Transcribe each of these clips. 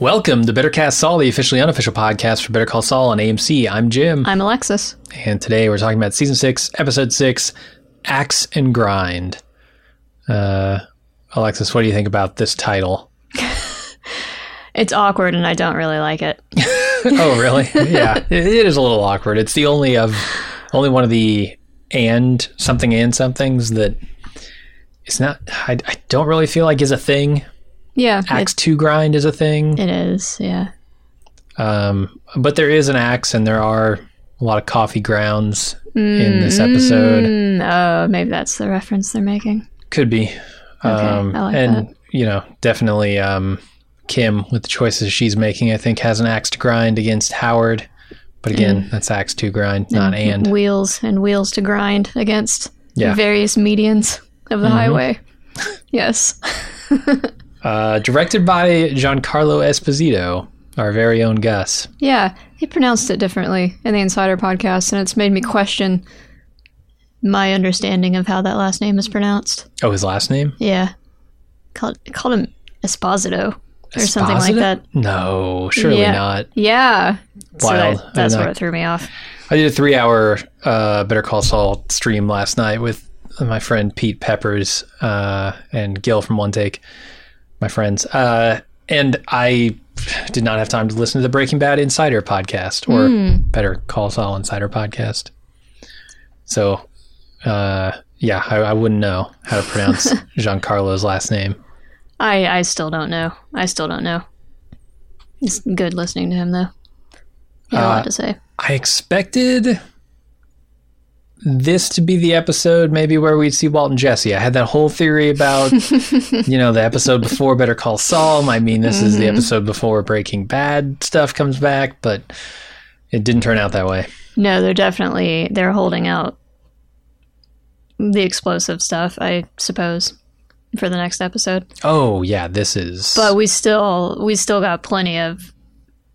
Welcome to Better Call Saul, the officially unofficial podcast for Better Call Saul on AMC. I'm Jim. I'm Alexis. And today we're talking about Season 6, Episode 6, Axe and Grind. Alexis, what do you think about this title? It's awkward and I don't really like it. Oh, really? Yeah, it is a little awkward. It's the only one of the and somethings that it's not, I don't really feel like is a thing. Yeah. Axe to grind is a thing. It is, yeah. But there is an axe and there are a lot of coffee grounds in this episode. Maybe that's the reference they're making. Could be. Okay, I like and, that. You know, definitely Kim, with the choices she's making, I think has an axe to grind against Howard. But again, that's axe to grind, not and. Wheels to grind against various medians of the highway. Yes. Directed by Giancarlo Esposito, our very own Gus. Yeah, he pronounced it differently in the Insider podcast, and it's made me question my understanding of how that last name is pronounced. Oh, his last name? Yeah. Called him Esposito or something like that. No, surely not. Yeah. Wild. So that's what threw me off. I did a 3-hour Better Call Saul stream last night with my friend Pete Peppers and Gil from One Take. My friends, and I did not have time to listen to the Breaking Bad Insider podcast or Better Call Saul Insider podcast. So, I wouldn't know how to pronounce Giancarlo's last name. I still don't know. It's good listening to him, though. You have a lot to say. I expected this to be the episode maybe where we'd see Walt and Jesse. I had that whole theory about, the episode before Better Call Saul. I mean, this is the episode before Breaking Bad stuff comes back, but it didn't turn out that way. No, they're holding out the explosive stuff, I suppose, for the next episode. Oh, yeah, this is. But we still got plenty of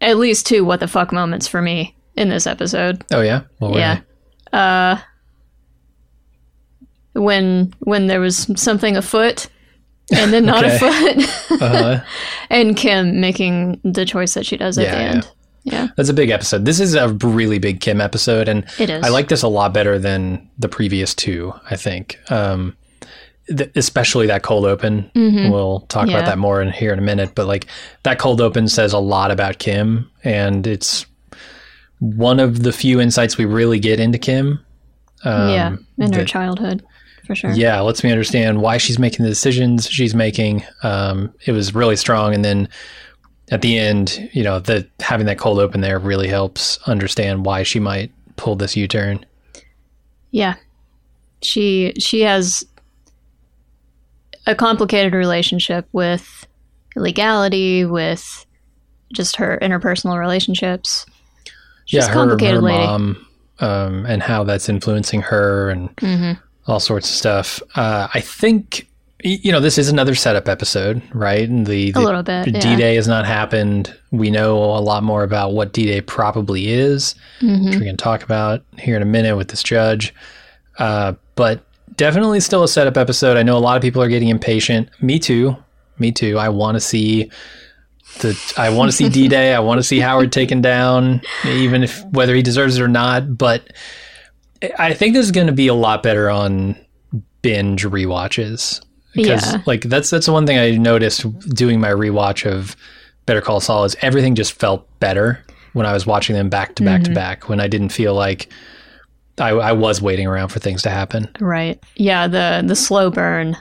at least two what the fuck moments for me in this episode. Oh, yeah? Well, yeah. When there was something afoot and then not afoot and Kim making the choice that she does at the end. Yeah. That's a big episode. This is a really big Kim episode. And it is. I like this a lot better than the previous two, I think. Especially that cold open. Mm-hmm. We'll talk about that more here in a minute, but like that cold open says a lot about Kim, and it's one of the few insights we really get into Kim. In her childhood, for sure. Yeah, lets me understand why she's making the decisions she's making. It was really strong. And then at the end, having that cold open there really helps understand why she might pull this U-turn. Yeah. She has a complicated relationship with legality, with just her interpersonal relationships. She's a complicated lady. Mom, and how that's influencing her and all sorts of stuff. I think, this is another setup episode, right? And a little bit, D-Day has not happened. We know a lot more about what D-Day probably is, which we're going to talk about here in a minute with this judge. But definitely still a setup episode. I know a lot of people are getting impatient. Me too. I want to see... I want to see D-Day. I want to see Howard taken down, even if whether he deserves it or not. But I think this is going to be a lot better on binge rewatches. Because that's the one thing I noticed doing my rewatch of Better Call Saul is everything just felt better when I was watching them back to back to back, when I didn't feel like I was waiting around for things to happen. Right. Yeah, the slow burn.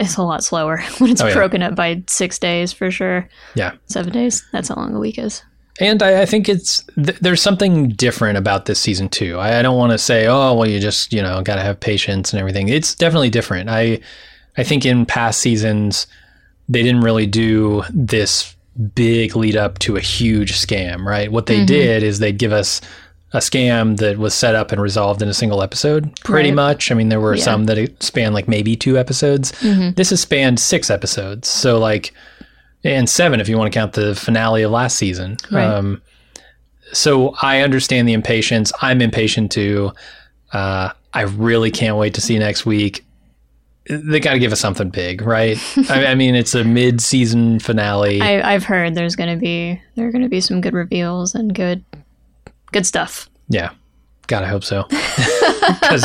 It's a lot slower when it's broken up by 6 days, for sure. Yeah. 7 days. That's how long a week is. And I think it's there's something different about this season too. I don't want to say, oh, well, you just, you know, got to have patience and everything. It's definitely different. I think in past seasons, they didn't really do this big lead up to a huge scam, right? What they did is they'd give us a scam that was set up and resolved in a single episode, pretty much. I mean, there were some that spanned like maybe 2 episodes. This has spanned 6 episodes. So like... And 7, if you want to count the finale of last season. Right. So I understand the impatience. I'm impatient too. I really can't wait to see next week. They got to give us something big, right? I mean, it's a mid-season finale. I've heard there's going to be some good reveals and good stuff. Yeah, God, I hope so. Because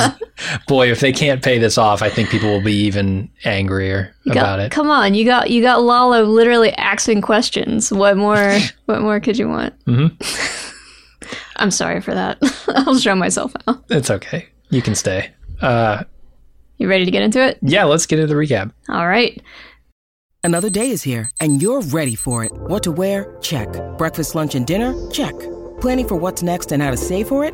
boy, if they can't pay this off, I think people will be even angrier about it. Come on, you got Lalo literally asking questions. What more could you want? Mm-hmm. I'm sorry for that. I'll show myself out. It's okay. You can stay. You ready to get into it? Yeah, let's get into the recap. All right. Another day is here, and you're ready for it. What to wear? Check. Breakfast, lunch, and dinner? Check. Planning for what's next and how to save for it?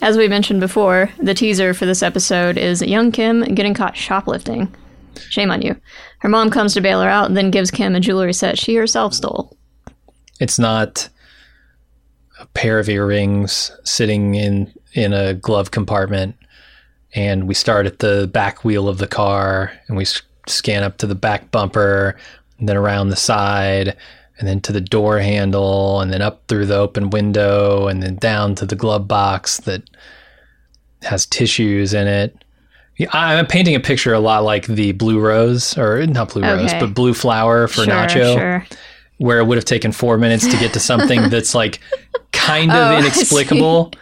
As we mentioned before, the teaser for this episode is young Kim getting caught shoplifting. Shame on you. Her mom comes to bail her out and then gives Kim a jewelry set she herself stole. It's not a pair of earrings sitting in a glove compartment, and we start at the back wheel of the car, and we scan up to the back bumper, and then around the side, and then to the door handle, and then up through the open window, and then down to the glove box that has tissues in it. I'm painting a picture a lot like the Blue Rose, or not Blue Rose, but Blue Flower for Nacho, where it would have taken 4 minutes to get to something that's like kind of inexplicable.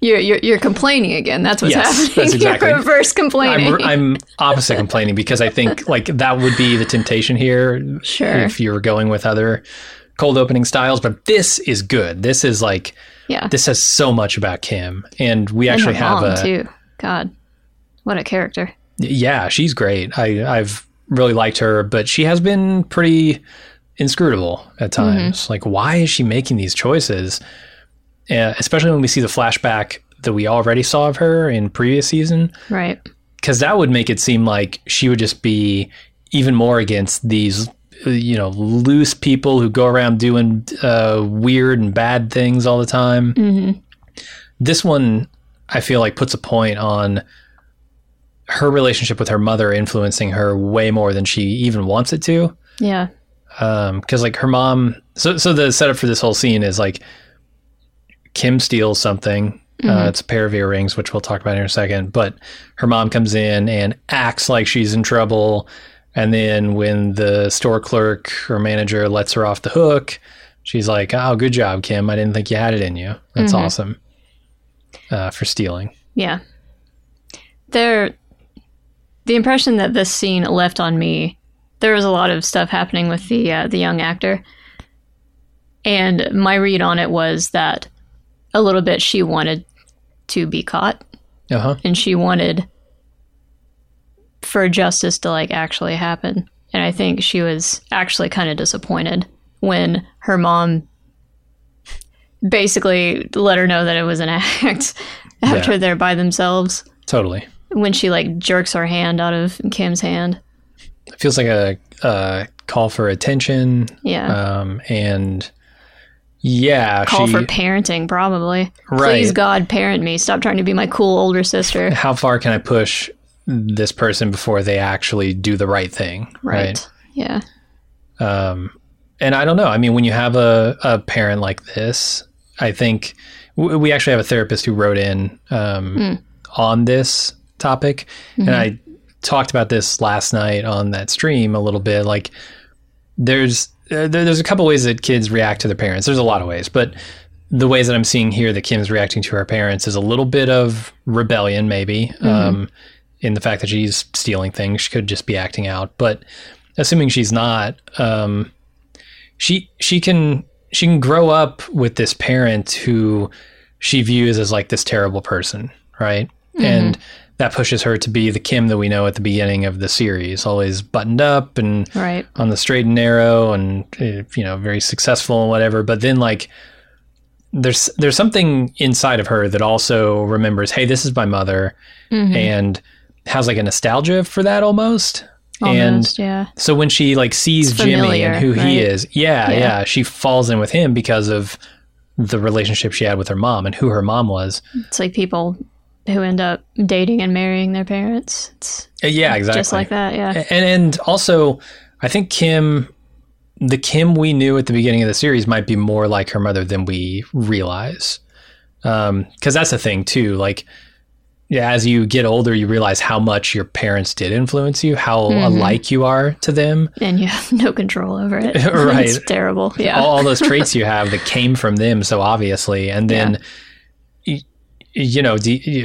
You're complaining again. That's what's happening. That's exactly. You're reverse complaining. I'm opposite complaining, because I think like that would be the temptation here. Sure. If you're going with other cold opening styles, but this is good. This is like, this says so much about Kim, and we actually have mom, too. God, what a character. Yeah, she's great. I've really liked her, but she has been pretty inscrutable at times. Like, why is she making these choices? Especially when we see the flashback that we already saw of her in previous season. Right. Because that would make it seem like she would just be even more against these, you know, loose people who go around doing weird and bad things all the time. Mm-hmm. This one, I feel like, puts a point on her relationship with her mother influencing her way more than she even wants it to. Yeah. Because, like, her mom... So the setup for this whole scene is, like, Kim steals something. It's a pair of earrings, which we'll talk about in a second. But her mom comes in and acts like she's in trouble. And then when the store clerk or manager lets her off the hook, she's like, oh, good job, Kim. I didn't think you had it in you. That's awesome for stealing. Yeah. The impression that this scene left on me, there was a lot of stuff happening with the young actor. And my read on it was that a little bit she wanted to be caught, and she wanted for justice to like actually happen. And I think she was actually kind of disappointed when her mom basically let her know that it was an act after they're by themselves. Totally. When she like jerks her hand out of Kim's hand. It feels like a call for attention. Yeah. And... yeah. Call for parenting, probably. Right. Please, God, parent me. Stop trying to be my cool older sister. How far can I push this person before they actually do the right thing. Right. Yeah. And I don't know. I mean, when you have a parent like this, I think we actually have a therapist who wrote in on this topic. Mm-hmm. And I talked about this last night on that stream a little bit. Like, there's a couple ways that kids react to their parents. There's a lot of ways, but the ways that I'm seeing here that Kim's reacting to her parents is a little bit of rebellion, maybe, mm-hmm. In the fact that she's stealing things. She could just be acting out, but assuming she's not, she can grow up with this parent who she views as like this terrible person, right? Mm-hmm. And that pushes her to be the Kim that we know at the beginning of the series, always buttoned up and right. on the straight and narrow, and very successful and whatever. But then like there's something inside of her that also remembers, hey, this is my mother, mm-hmm. and has like a nostalgia for that almost. And yeah. So when she like sees Jimmy and who he is, yeah, she falls in with him because of the relationship she had with her mom and who her mom was. It's like people who end up dating and marrying their parents. It's exactly. Just like that. Yeah. And also I think the Kim we knew at the beginning of the series might be more like her mother than we realize. 'Cause that's the thing too. Like, yeah, as you get older, you realize how much your parents did influence you, how mm-hmm. alike you are to them. And you have no control over it. Right. It's terrible. Yeah. All those traits you have that came from them, so obviously. And then,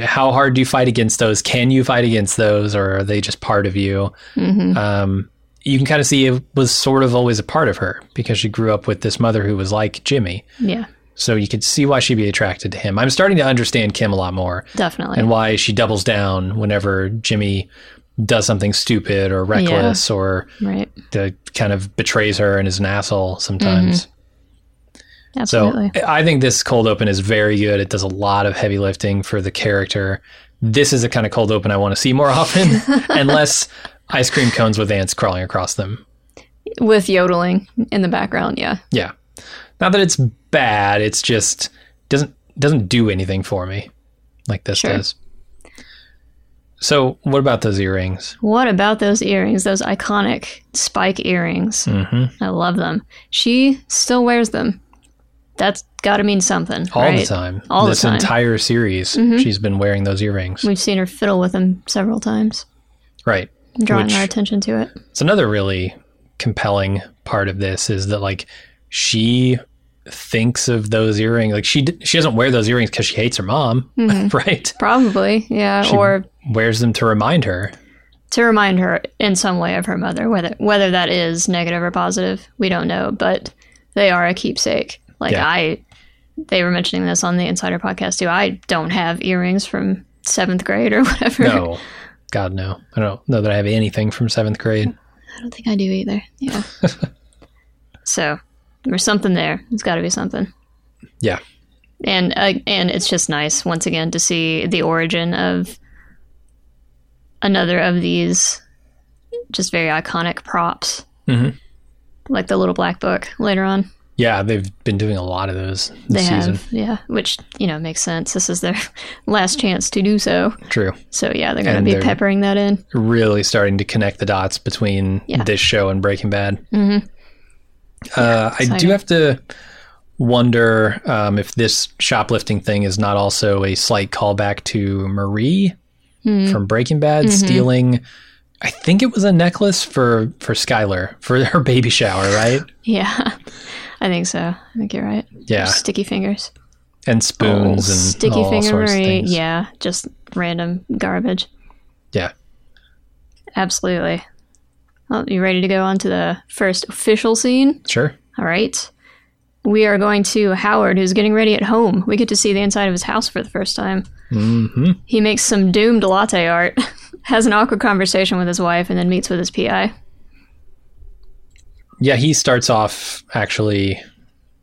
how hard do you fight against those? Can you fight against those, or are they just part of you? Mm-hmm. You can kind of see it was sort of always a part of her because she grew up with this mother who was like Jimmy. Yeah. So you could see why she'd be attracted to him. I'm starting to understand Kim a lot more. Definitely. And why she doubles down whenever Jimmy does something stupid or reckless or kind of betrays her and is an asshole sometimes. Mm-hmm. Absolutely. So I think this cold open is very good. It does a lot of heavy lifting for the character. This is the kind of cold open I want to see more often, unless ice cream cones with ants crawling across them. With yodeling in the background, yeah. Yeah. Not that it's bad, it's just doesn't do anything for me like this does. So what about those earrings? Those iconic spike earrings. Mm-hmm. I love them. She still wears them. That's got to mean something. All the time. This entire series, mm-hmm. she's been wearing those earrings. We've seen her fiddle with them several times. Right. Drawing our attention to it. It's another really compelling part of this is that like she thinks of those earrings. Like she doesn't wear those earrings because she hates her mom, mm-hmm. right? Probably, yeah. She wears them to remind her. To remind her in some way of her mother, whether that is negative or positive, we don't know, but they are a keepsake. Like they were mentioning this on the Insider podcast too. I don't have earrings from 7th grade or whatever. No. God, no. I don't know that I have anything from 7th grade. I don't think I do either. Yeah. So there's something there. It's got to be something. Yeah. And it's just nice, once again, to see the origin of another of these just very iconic props. Mm-hmm. Like the little black book later on. Yeah, they've been doing a lot of those this season. Yeah, which, makes sense. This is their last chance to do so. True. So, yeah, they're going to be peppering that in. Really starting to connect the dots between this show and Breaking Bad. Mm-hmm. I do have to wonder if this shoplifting thing is not also a slight callback to Marie from Breaking Bad, mm-hmm. stealing, I think it was a necklace for Skylar for her baby shower, right? Yeah, I think so. I think you're right. Yeah. Sticky fingers. And spoons and sticky all finger sorts Marie. Of things. Yeah, just random garbage. Yeah. Absolutely. Well, you ready to go on to the first official scene? Sure. All right. We are going to Howard, who's getting ready at home. We get to see the inside of his house for the first time. Mm-hmm. He makes some doomed latte art, has an awkward conversation with his wife, and then meets with his PI. Yeah, he starts off, actually,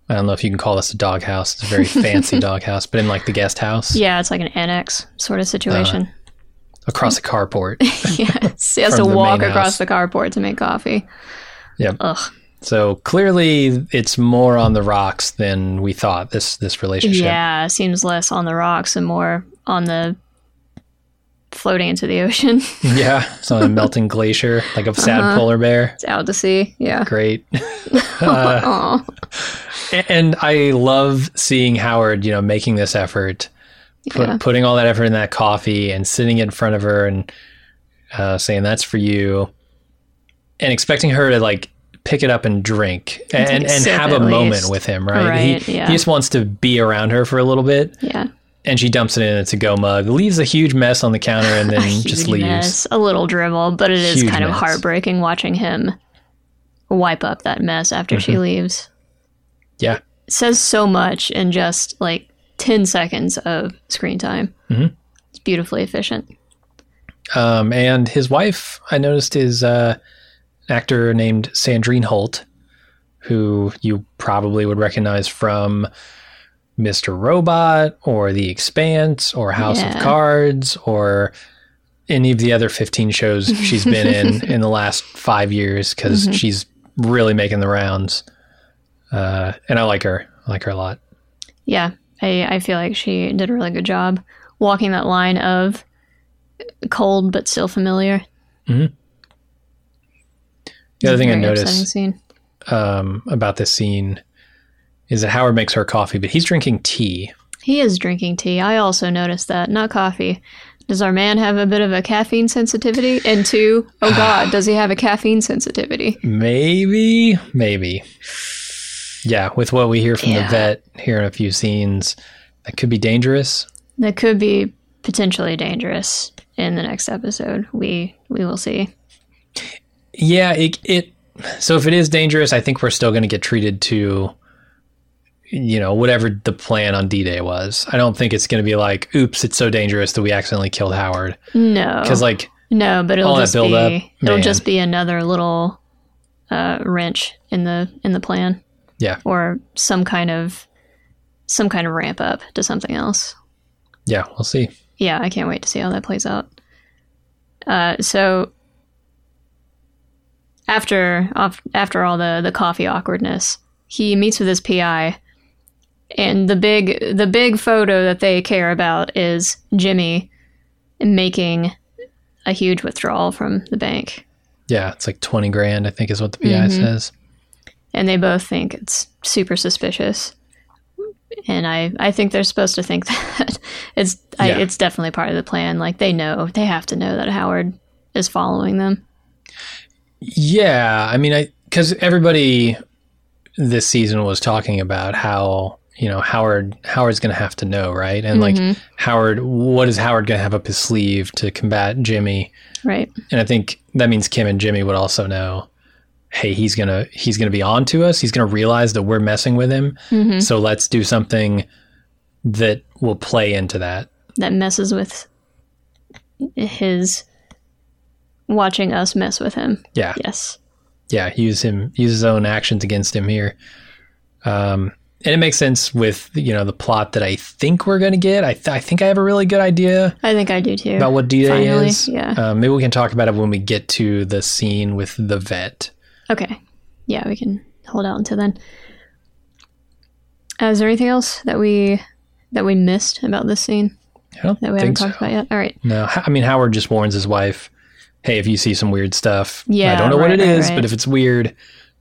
I don't know if you can call this a doghouse. It's a very fancy doghouse, but in like the guest house. Yeah, it's like an annex sort of situation. Across a carport. Yes, he has to walk across the carport to make coffee. Yep. Ugh. So clearly it's more on the rocks than we thought, this relationship. Yeah, it seems less on the rocks and more on the floating into the ocean. Yeah, some melting glacier, like a sad polar bear. It's out to sea, yeah. Great. And I love seeing Howard, you know, making this effort, putting all that effort in that coffee and sitting in front of her and saying, that's for you. And expecting her to, like, pick it up and drink and have a moment with him, right? He just wants to be around her for a little bit. Yeah. And she dumps it in a to-go mug, leaves a huge mess on the counter, and then just leaves. Mess, a little dribble, but it is kind of heartbreaking watching him wipe up that mess after she leaves. Yeah. It says so much in just like 10 seconds of screen time. Mm-hmm. It's beautifully efficient. And his wife, I noticed, is an actor named Sandrine Holt, who you probably would recognize from Mr. Robot or The Expanse or House of Cards or any of the other 15 shows she's been in the last 5 years, because she's really making the rounds. And I like her. I like her a lot. Yeah. I feel like she did a really good job walking that line of cold but still familiar. Mm-hmm. The other thing I noticed about this scene is that Howard makes her coffee, but he's drinking tea. He is drinking tea. I also noticed that, not coffee. Does our man have a bit of a caffeine sensitivity? And two, oh God, does he have a caffeine sensitivity? Maybe. Yeah, with what we hear from the vet here in a few scenes, that could be dangerous. That could be potentially dangerous in the next episode. We will see. Yeah, so if it is dangerous, I think we're still going to get treated to, you know, whatever the plan on D-Day was. I don't think it's going to be like, oops, it's so dangerous that we accidentally killed Howard. No. Because, like, no, but it'll just be another little wrench in the plan. Yeah. Or some kind of ramp up to something else. Yeah, we'll see. Yeah, I can't wait to see how that plays out. So after all the coffee awkwardness, he meets with his PI, and the big photo that they care about is Jimmy making a huge withdrawal from the bank. Yeah, it's like 20 grand, I think, is what the PI says. And they both think it's super suspicious. And I think they're supposed to think that it's definitely part of the plan. Like, they have to know that Howard is following them. Yeah, I mean, because everybody this season was talking about how, you know, Howard's going to have to know, right? And like, what is Howard going to have up his sleeve to combat Jimmy? Right. And I think that means Kim and Jimmy would also know, hey, he's gonna be on to us. He's gonna realize that we're messing with him. Mm-hmm. So let's do something that will play into that. That messes with his watching us mess with him. Yeah. Yes. Yeah. Use his own actions against him here. And it makes sense with, you know, the plot that I think we're gonna get. I think I have a really good idea. I think I do too. About what D-Day is. Yeah. Maybe we can talk about it when we get to the scene with the vet. Okay. Yeah, we can hold out until then. Is there anything else that we missed about this scene that we haven't talked about yet? All right. No, I mean, Howard just warns his wife, hey, if you see some weird stuff, I don't know what it is, but if it's weird,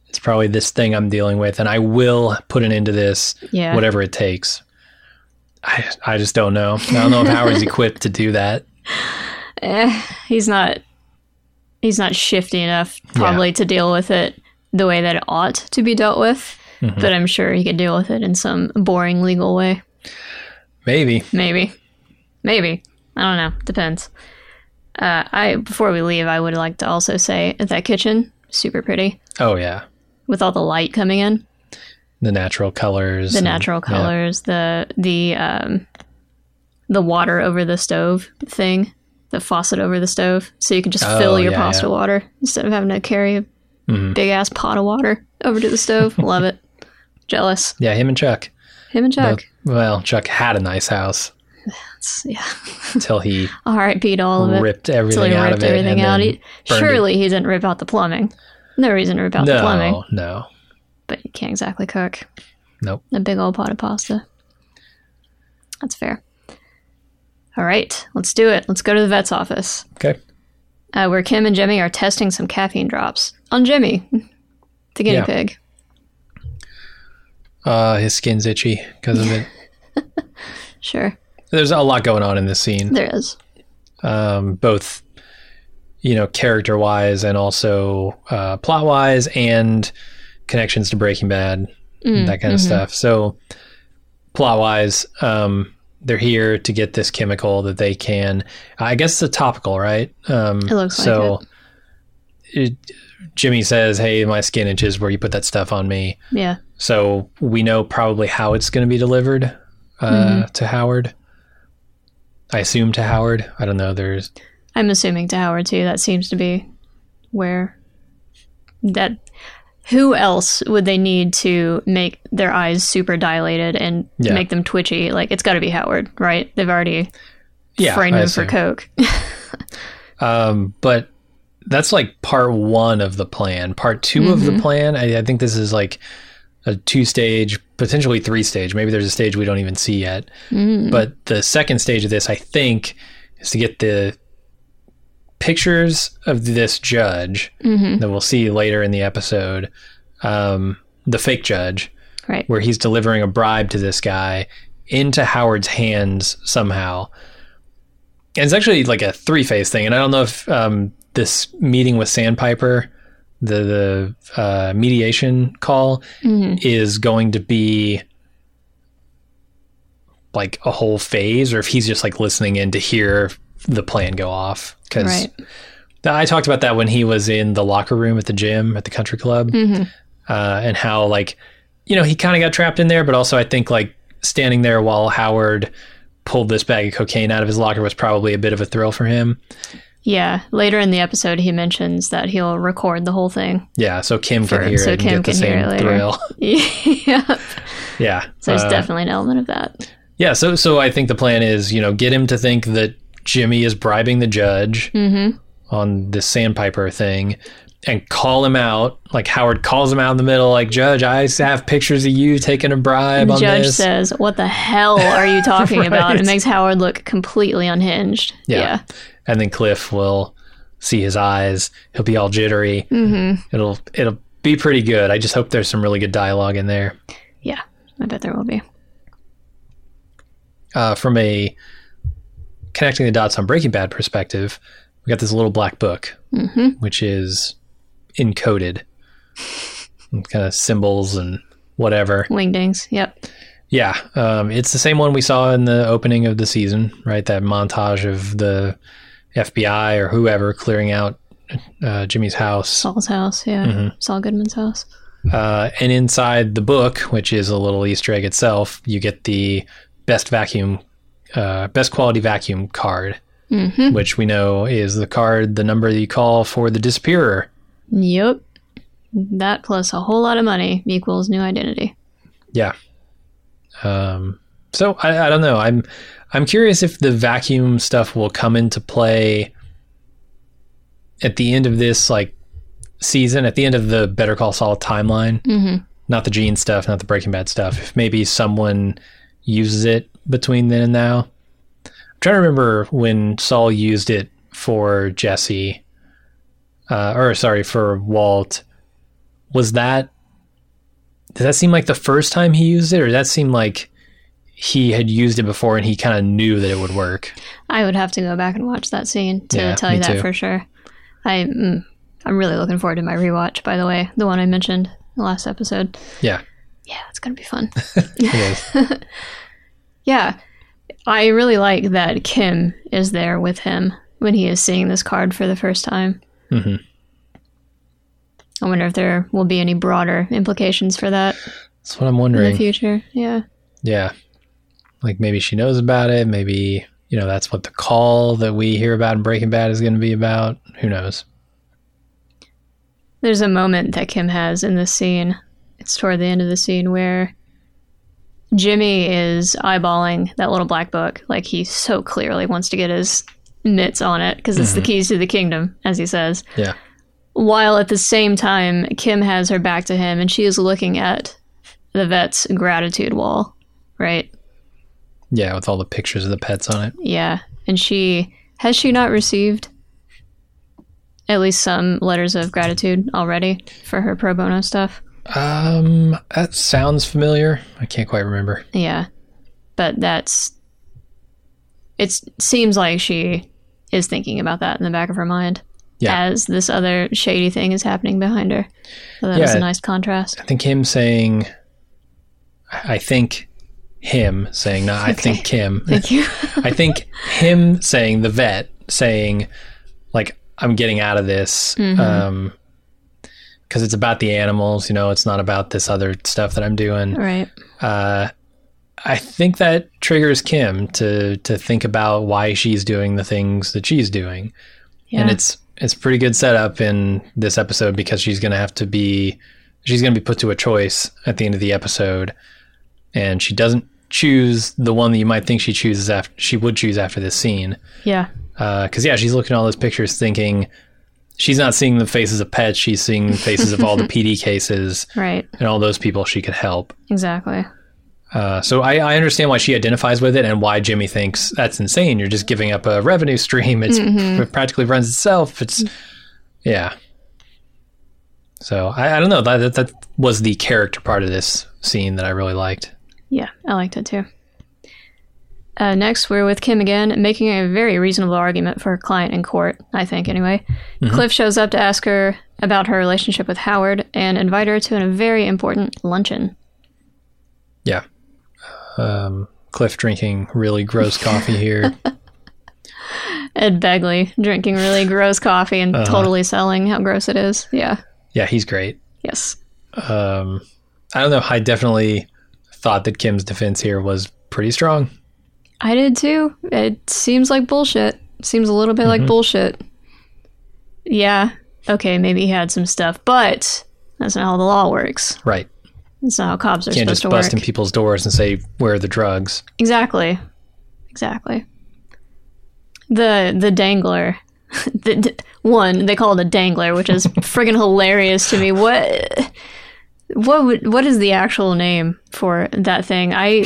it's probably this thing I'm dealing with, and I will put an end to this, whatever it takes. I just don't know. I don't know if Howard's equipped to do that. He's not. He's not shifty enough, probably, to deal with it the way that it ought to be dealt with. Mm-hmm. But I'm sure he could deal with it in some boring legal way. Maybe. I don't know. Depends. Before we leave, I would like to also say that kitchen, super pretty. Oh, yeah. With all the light coming in. The natural colors. Yeah. The water over the stove thing. The faucet over the stove, so you can just fill your pasta water instead of having to carry a big-ass pot of water over to the stove. Love it. Jealous. Yeah, him and Chuck. Well, Chuck had a nice house. Yeah. Until he R.I.P.'d all of it. Ripped everything out of it. Surely he didn't rip out the plumbing. No reason to rip out the plumbing. No. But you can't exactly cook. Nope. A big old pot of pasta. That's fair. All right, let's do it. Let's go to the vet's office. Okay. Where Kim and Jimmy are testing some caffeine drops on Jimmy, the guinea pig. His skin's itchy because of it. Sure. There's a lot going on in this scene. There is. Both, you know, character-wise and also plot-wise and connections to Breaking Bad, that kind of stuff. So plot-wise, they're here to get this chemical that they can... I guess it's a topical, right? It looks like it. Jimmy says, hey, my skin itches where you put that stuff on me. Yeah. So we know probably how it's going to be delivered to Howard. I assume to Howard. I don't know. I'm assuming to Howard, too. That seems to be where... Who else would they need to make their eyes super dilated and make them twitchy? Like, it's got to be Howard, right? They've already framed him for coke. But that's like part one of the plan. Part two of the plan, I think this is like a two-stage, potentially three-stage. Maybe there's a stage we don't even see yet. But the second stage of this, I think, is to get the pictures of this judge that we'll see later in the episode, the fake judge, right, where he's delivering a bribe to this guy into Howard's hands somehow. And it's actually like a three-phase thing. And I don't know if this meeting with Sandpiper, the mediation call, is going to be like a whole phase, or if he's just like listening in to hear the plan go off, because I talked about that when he was in the locker room at the gym at the country club, and how, like, you know, he kind of got trapped in there, but also I think like standing there while Howard pulled this bag of cocaine out of his locker was probably a bit of a thrill for him. Yeah, later in the episode he mentions that he'll record the whole thing. Yeah, so Kim can hear it and get the same thrill. Yeah. So there's definitely an element of that. Yeah, so I think the plan is, you know, get him to think that Jimmy is bribing the judge on this Sandpiper thing and call him out. Like, Howard calls him out in the middle, like, Judge, I have pictures of you taking a bribe on this. The judge says, what the hell are you talking about? It makes Howard look completely unhinged. Yeah. And then Cliff will see his eyes. He'll be all jittery. It'll be pretty good. I just hope there's some really good dialogue in there. Yeah, I bet there will be. From a connecting the dots on Breaking Bad perspective, we got this little black book, which is encoded kind of symbols and whatever. Wingdings. Yep. Yeah. It's the same one we saw in the opening of the season, right? That montage of the FBI or whoever clearing out Jimmy's house. Saul's house. Yeah. Saul Goodman's house. And inside the book, which is a little Easter egg itself, you get the best quality vacuum card, which we know is the card, the number that you call for the disappearer. Yep. That plus a whole lot of money equals new identity. Yeah. So I don't know. I'm curious if the vacuum stuff will come into play at the end of this like season, at the end of the Better Call Saul timeline. Not the Gene stuff, not the Breaking Bad stuff. If maybe someone uses it between then and now. I'm trying to remember when Saul used it for Jesse, for Walt. Did that seem like the first time he used it, or did that seem like he had used it before and he kind of knew that it would work? I would have to go back and watch that scene to tell you that too. For sure. I'm really looking forward to my rewatch, by the way, the one I mentioned in the last episode. Yeah. Yeah, it's going to be fun. It is. Yeah, I really like that Kim is there with him when he is seeing this card for the first time. I wonder if there will be any broader implications for that. That's what I'm wondering. In the future, yeah. Yeah. Like, maybe she knows about it. Maybe, you know, that's what the call that we hear about in Breaking Bad is going to be about. Who knows? There's a moment that Kim has in this scene. It's toward the end of the scene where Jimmy is eyeballing that little black book. Like, he so clearly wants to get his mitts on it because it's the keys to the kingdom, as he says. Yeah. While at the same time, Kim has her back to him and she is looking at the vet's gratitude wall, right? Yeah, with all the pictures of the pets on it. Yeah. and she has she not received at least some letters of gratitude already for her pro bono stuff? That sounds familiar. I can't quite remember. Yeah, but it seems like she is thinking about that in the back of her mind. Yeah. As this other shady thing is happening behind her. So that is a nice contrast. I think him saying, Thank you. I think him saying, the vet saying, like, I'm getting out of this. Mm-hmm. Because it's about the animals, you know, it's not about this other stuff that I'm doing. Right. I think that triggers Kim to think about why she's doing the things that she's doing. Yeah. And it's pretty good setup in this episode because she's going to be put to a choice at the end of the episode, and she doesn't choose the one that you might think she would choose after this scene. Yeah. Because she's looking at all those pictures thinking she's not seeing the faces of pets, she's seeing the faces of all the PD cases, right? And all those people she could help. Exactly. So I understand why she identifies with it and why Jimmy thinks that's insane. You're just giving up a revenue stream. It practically runs itself. Yeah. So I don't know. That was the character part of this scene that I really liked. Yeah, I liked it too. Next, we're with Kim again, making a very reasonable argument for her client in court, I think, anyway. Mm-hmm. Cliff shows up to ask her about her relationship with Howard and invite her to a very important luncheon. Yeah. Cliff drinking really gross coffee here. Ed Begley drinking really gross coffee and totally selling how gross it is. Yeah. Yeah, he's great. Yes. I don't know. I definitely thought that Kim's defense here was pretty strong. I did too. It seems like bullshit. Seems a little bit like bullshit. Yeah. Okay, maybe he had some stuff, but that's not how the law works. Right. That's not how cops are supposed to work. You can't just bust in people's doors and say, where are the drugs? Exactly. The dangler. They call it a dangler, which is friggin' hilarious to me. What is the actual name for that thing? I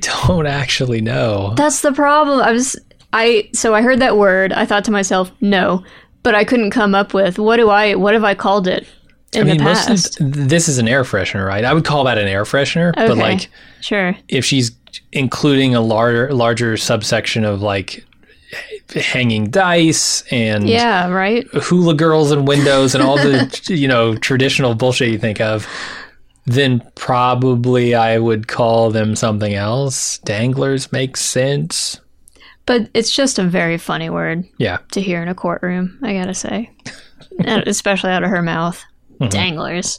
don't actually know. That's the problem. So I heard that word. I thought to myself, no, but I couldn't come up with what have I called it? This is an air freshener, right? I would call that an air freshener, okay, but like, sure. If she's including a larger subsection of like hanging dice and yeah, right, hula girls and windows and all the traditional bullshit you think of, then probably I would call them something else. Danglers makes sense, but it's just a very funny word, yeah, to hear in a courtroom. I gotta say, especially out of her mouth. Mm-hmm. Danglers.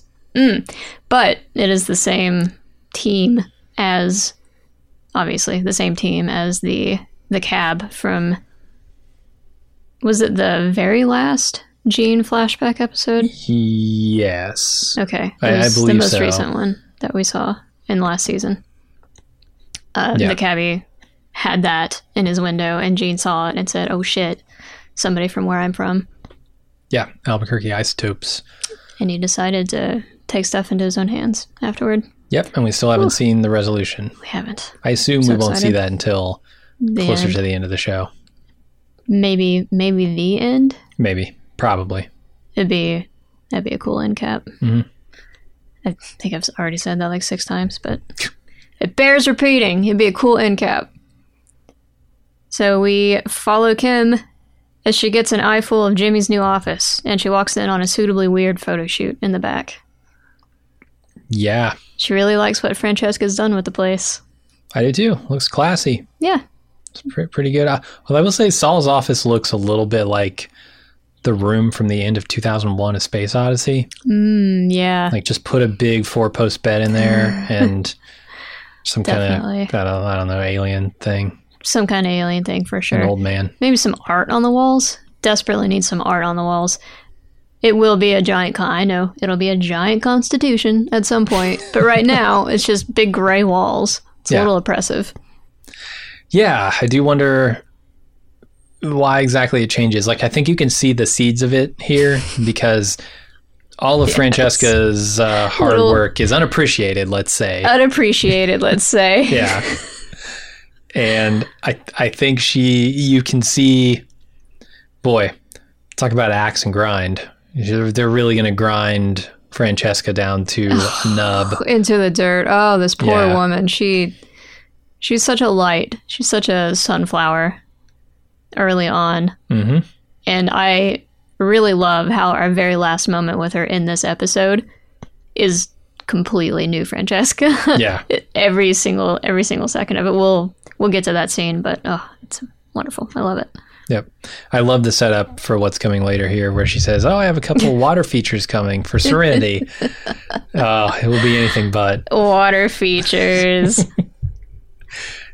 But it is the same team as, obviously, the cab from, was it the very last Gene flashback episode? Yes. Okay. I believe the most recent one that we saw in last season. The cabbie had that in his window and Gene saw it and said, oh shit, somebody from where I'm from. Yeah, Albuquerque isotopes. And he decided to take stuff into his own hands afterward. Yep, and we still haven't seen the resolution. We haven't. I assume we won't see that until closer to the end of the show. Maybe the end? Maybe. Probably. That'd be a cool end cap. Mm-hmm. I think I've already said that like 6 times, but it bears repeating. It'd be a cool end cap. So we follow Kim as she gets an eyeful of Jimmy's new office, and she walks in on a suitably weird photo shoot in the back. Yeah. She really likes what Francesca's done with the place. I do too. Looks classy. Yeah. It's pretty good. I will say Saul's office looks a little bit like the room from the end of 2001, A Space Odyssey. Yeah. Like just put a big 4-post bed in there and some kind of, I don't know, alien thing. Some kind of alien thing for sure. An old man. Maybe some art on the walls. Desperately need some art on the walls. It will be a giant I know. It'll be a giant constitution at some point. But right now, it's just big gray walls. It's a little oppressive. Yeah. I do wonder why exactly it changes. Like, I think you can see the seeds of it here because all of Francesca's hard work is unappreciated, let's say. Yeah. And I think you can see, boy, talk about axe and grind. They're really going to grind Francesca down to a nub. Into the dirt. Oh, this poor woman. She's such a light. She's such a sunflower early on. Mm-hmm. And I really love how our very last moment with her in this episode is completely new Francesca. Yeah. every single second of it. We'll get to that scene, but it's wonderful. I love it. Yep. I love the setup for what's coming later here where she says, I have a couple water features coming for Serenity. It will be anything but. Water features.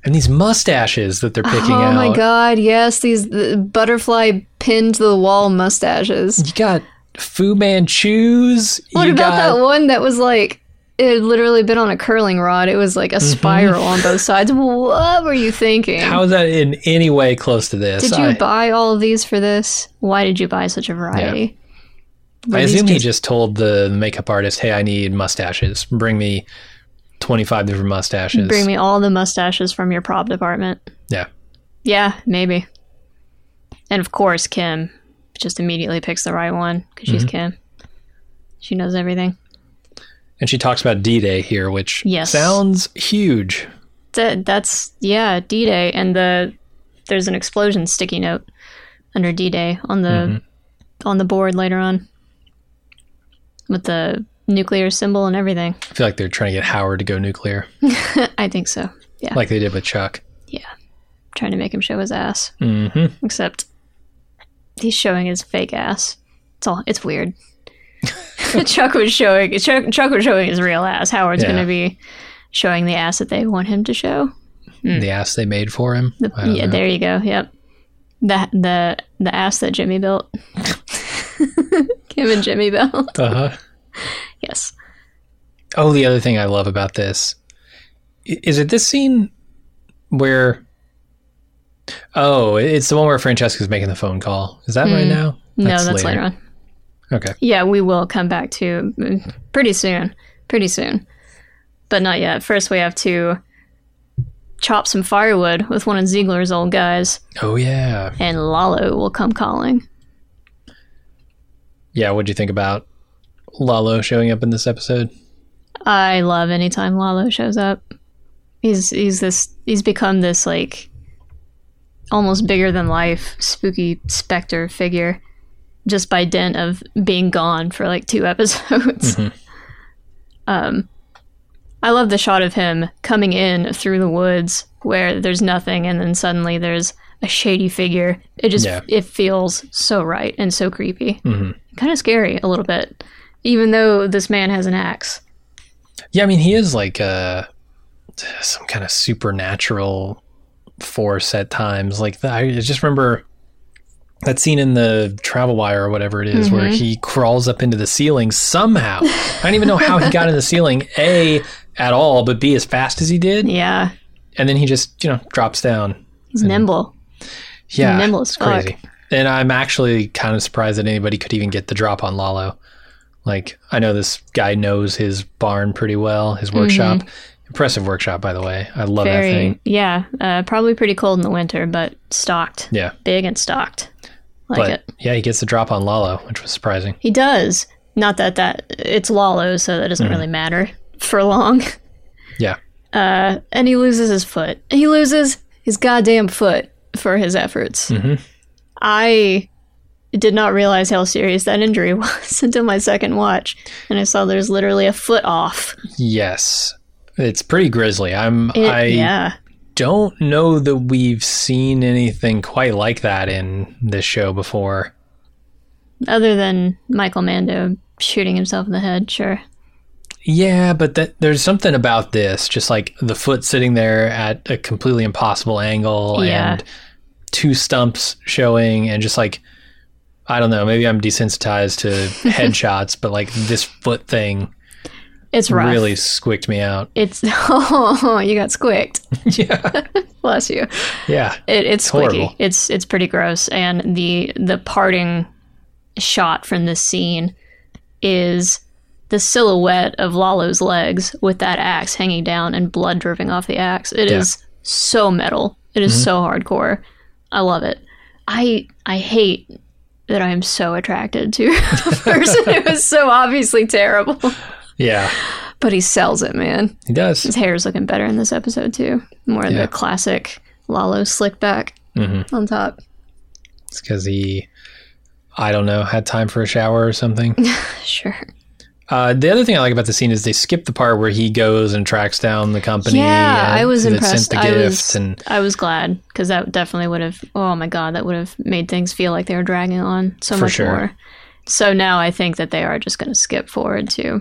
And these mustaches that they're picking out. Oh, my God. Yes. These butterfly pinned to the wall mustaches. You got Fu Manchus. What about that one that was like, it had literally been on a curling rod. It was like a spiral on both sides. What were you thinking? How is that in any way close to this? Did you buy all of these for this? Why did you buy such a variety? Yeah. I assume he just told the makeup artist, hey, I need mustaches. Bring me 25 different mustaches. Bring me all the mustaches from your prop department. Yeah. Yeah, maybe. And of course, Kim just immediately picks the right one because she's Kim. She knows everything. And she talks about D-Day here, which sounds huge. That's D-Day. And there's an explosion sticky note under D-Day on the board later on with the nuclear symbol and everything. I feel like they're trying to get Howard to go nuclear. I think so, yeah. Like they did with Chuck. Yeah. Trying to make him show his ass. Mm-hmm. Except he's showing his fake ass. It's weird. Chuck was showing his real ass. Howard's going to be showing the ass that they want him to show. The ass they made for him. There you go. Yep. The ass that Jimmy built. Kim and Jimmy built. Uh-huh. Yes. Oh, the other thing I love about this is it this scene where it's the one where Francesca's making the phone call. Is that right now? That's later on. Okay. Yeah, we will come back to pretty soon, but not yet. First, we have to chop some firewood with one of Ziegler's old guys. Oh yeah. And Lalo will come calling. Yeah, what'd you think about Lalo showing up in this episode? I love anytime Lalo shows up. He's become this like almost bigger than life spooky specter figure. Just by dint of being gone for like 2 episodes. Mm-hmm. I love the shot of him coming in through the woods where there's nothing and then suddenly there's a shady figure. It just it feels so right and so creepy. Mm-hmm. Kind of scary a little bit, even though this man has an axe. Yeah, I mean, he is like some kind of supernatural force at times. Like I just remember that scene in the Travel Wire or whatever it is where he crawls up into the ceiling somehow. I don't even know how he got in the ceiling, A, at all, but B, as fast as he did. Yeah. And then he just, drops down. He's nimble. Yeah. He's nimble as fuck. Crazy. And I'm actually kind of surprised that anybody could even get the drop on Lalo. Like, I know this guy knows his barn pretty well, his workshop. Impressive workshop, by the way. I love that thing. Yeah. Probably pretty cold in the winter, but stocked. Yeah. Big and stocked. He gets the drop on Lalo, which was surprising. He does. Not that it's Lalo, so that doesn't really matter for long. Yeah. And he loses his foot. He loses his goddamn foot for his efforts. Mm-hmm. I did not realize how serious that injury was until my second watch, and I saw there's literally a foot off. Yes. It's pretty grisly. Don't know that we've seen anything quite like that in this show before. Other than Michael Mando shooting himself in the head, sure. Yeah, but there's something about this, just like the foot sitting there at a completely impossible angle and 2 stumps showing and just like, I don't know, maybe I'm desensitized to headshots, but like this foot thing. It's rough. Really squicked me out. You got squicked. Yeah. Bless you. Yeah. It's squeaky. Horrible. It's pretty gross. And the parting shot from this scene is the silhouette of Lalo's legs with that axe hanging down and blood dripping off the axe. It is so metal. It is so hardcore. I love it. I hate that I am so attracted to the person who is so obviously terrible. Yeah. But he sells it, man. He does. His hair is looking better in this episode, too. More of the classic Lalo slick back on top. It's because he, I don't know, had time for a shower or something. Sure. The other thing I like about the scene is they skip the part where he goes and tracks down the company. Yeah, I was impressed. I was glad, because that definitely would have, oh my God, that would have made things feel like they were dragging on so much more. So now I think that they are just going to skip forward too.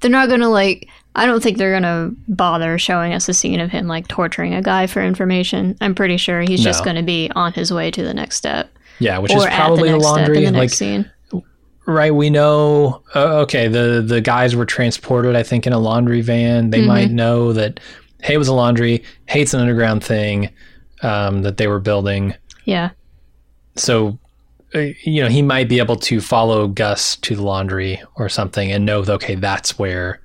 They're not going to like, I don't think they're going to bother showing us a scene of him like torturing a guy for information. I'm pretty sure he's just going to be on his way to the next step. Yeah, which is probably the laundry in the next scene. Right, we know, okay, the guys were transported, I think, in a laundry van. They might know that Hay was a laundry, Hay's an underground thing that they were building. Yeah. So, you know, he might be able to follow Gus to the laundry or something and know, okay, that's where,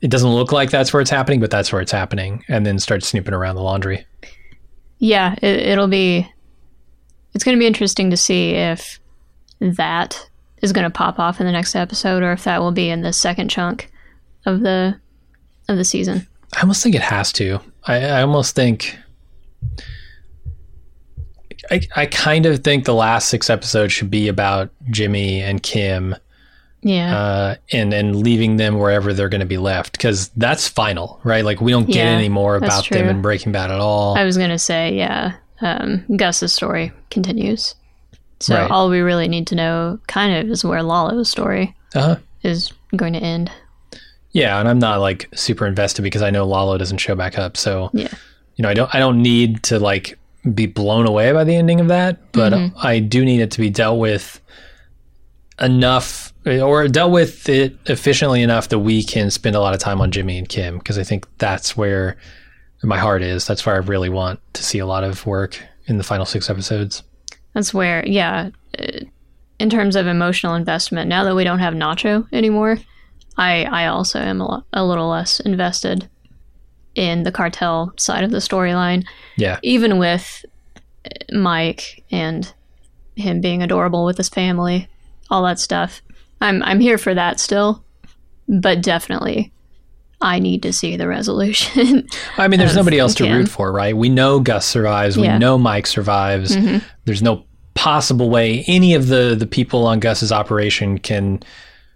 it doesn't look like that's where it's happening, but that's where it's happening, and then start snooping around the laundry. Yeah, it's going to be interesting to see if that is going to pop off in the next episode, or if that will be in the second chunk of the season. I almost think it has to. I almost think I kind of think the last 6 episodes should be about Jimmy and Kim, and leaving them wherever they're going to be left, because that's final, right? Like we don't get any more about them in Breaking Bad at all. I was going to say, Gus's story continues. So all we really need to know kind of is where Lalo's story is going to end. Yeah, and I'm not like super invested because I know Lalo doesn't show back up. So, you know, I don't need to like be blown away by the ending of that, but I do need it to be dealt with enough, or dealt with it efficiently enough that we can spend a lot of time on Jimmy and Kim, because I think that's where my heart is. That's where I really want to see a lot of work in the final 6 episodes. That's where, in terms of emotional investment, now that we don't have Nacho anymore, I also am a little less invested in the cartel side of the storyline. Yeah. Even with Mike and him being adorable with his family, all that stuff. I'm here for that still, but definitely I need to see the resolution. I mean, there's nobody else to root for, right? We know Gus survives. We know Mike survives. There's no possible way any of the people on Gus's operation can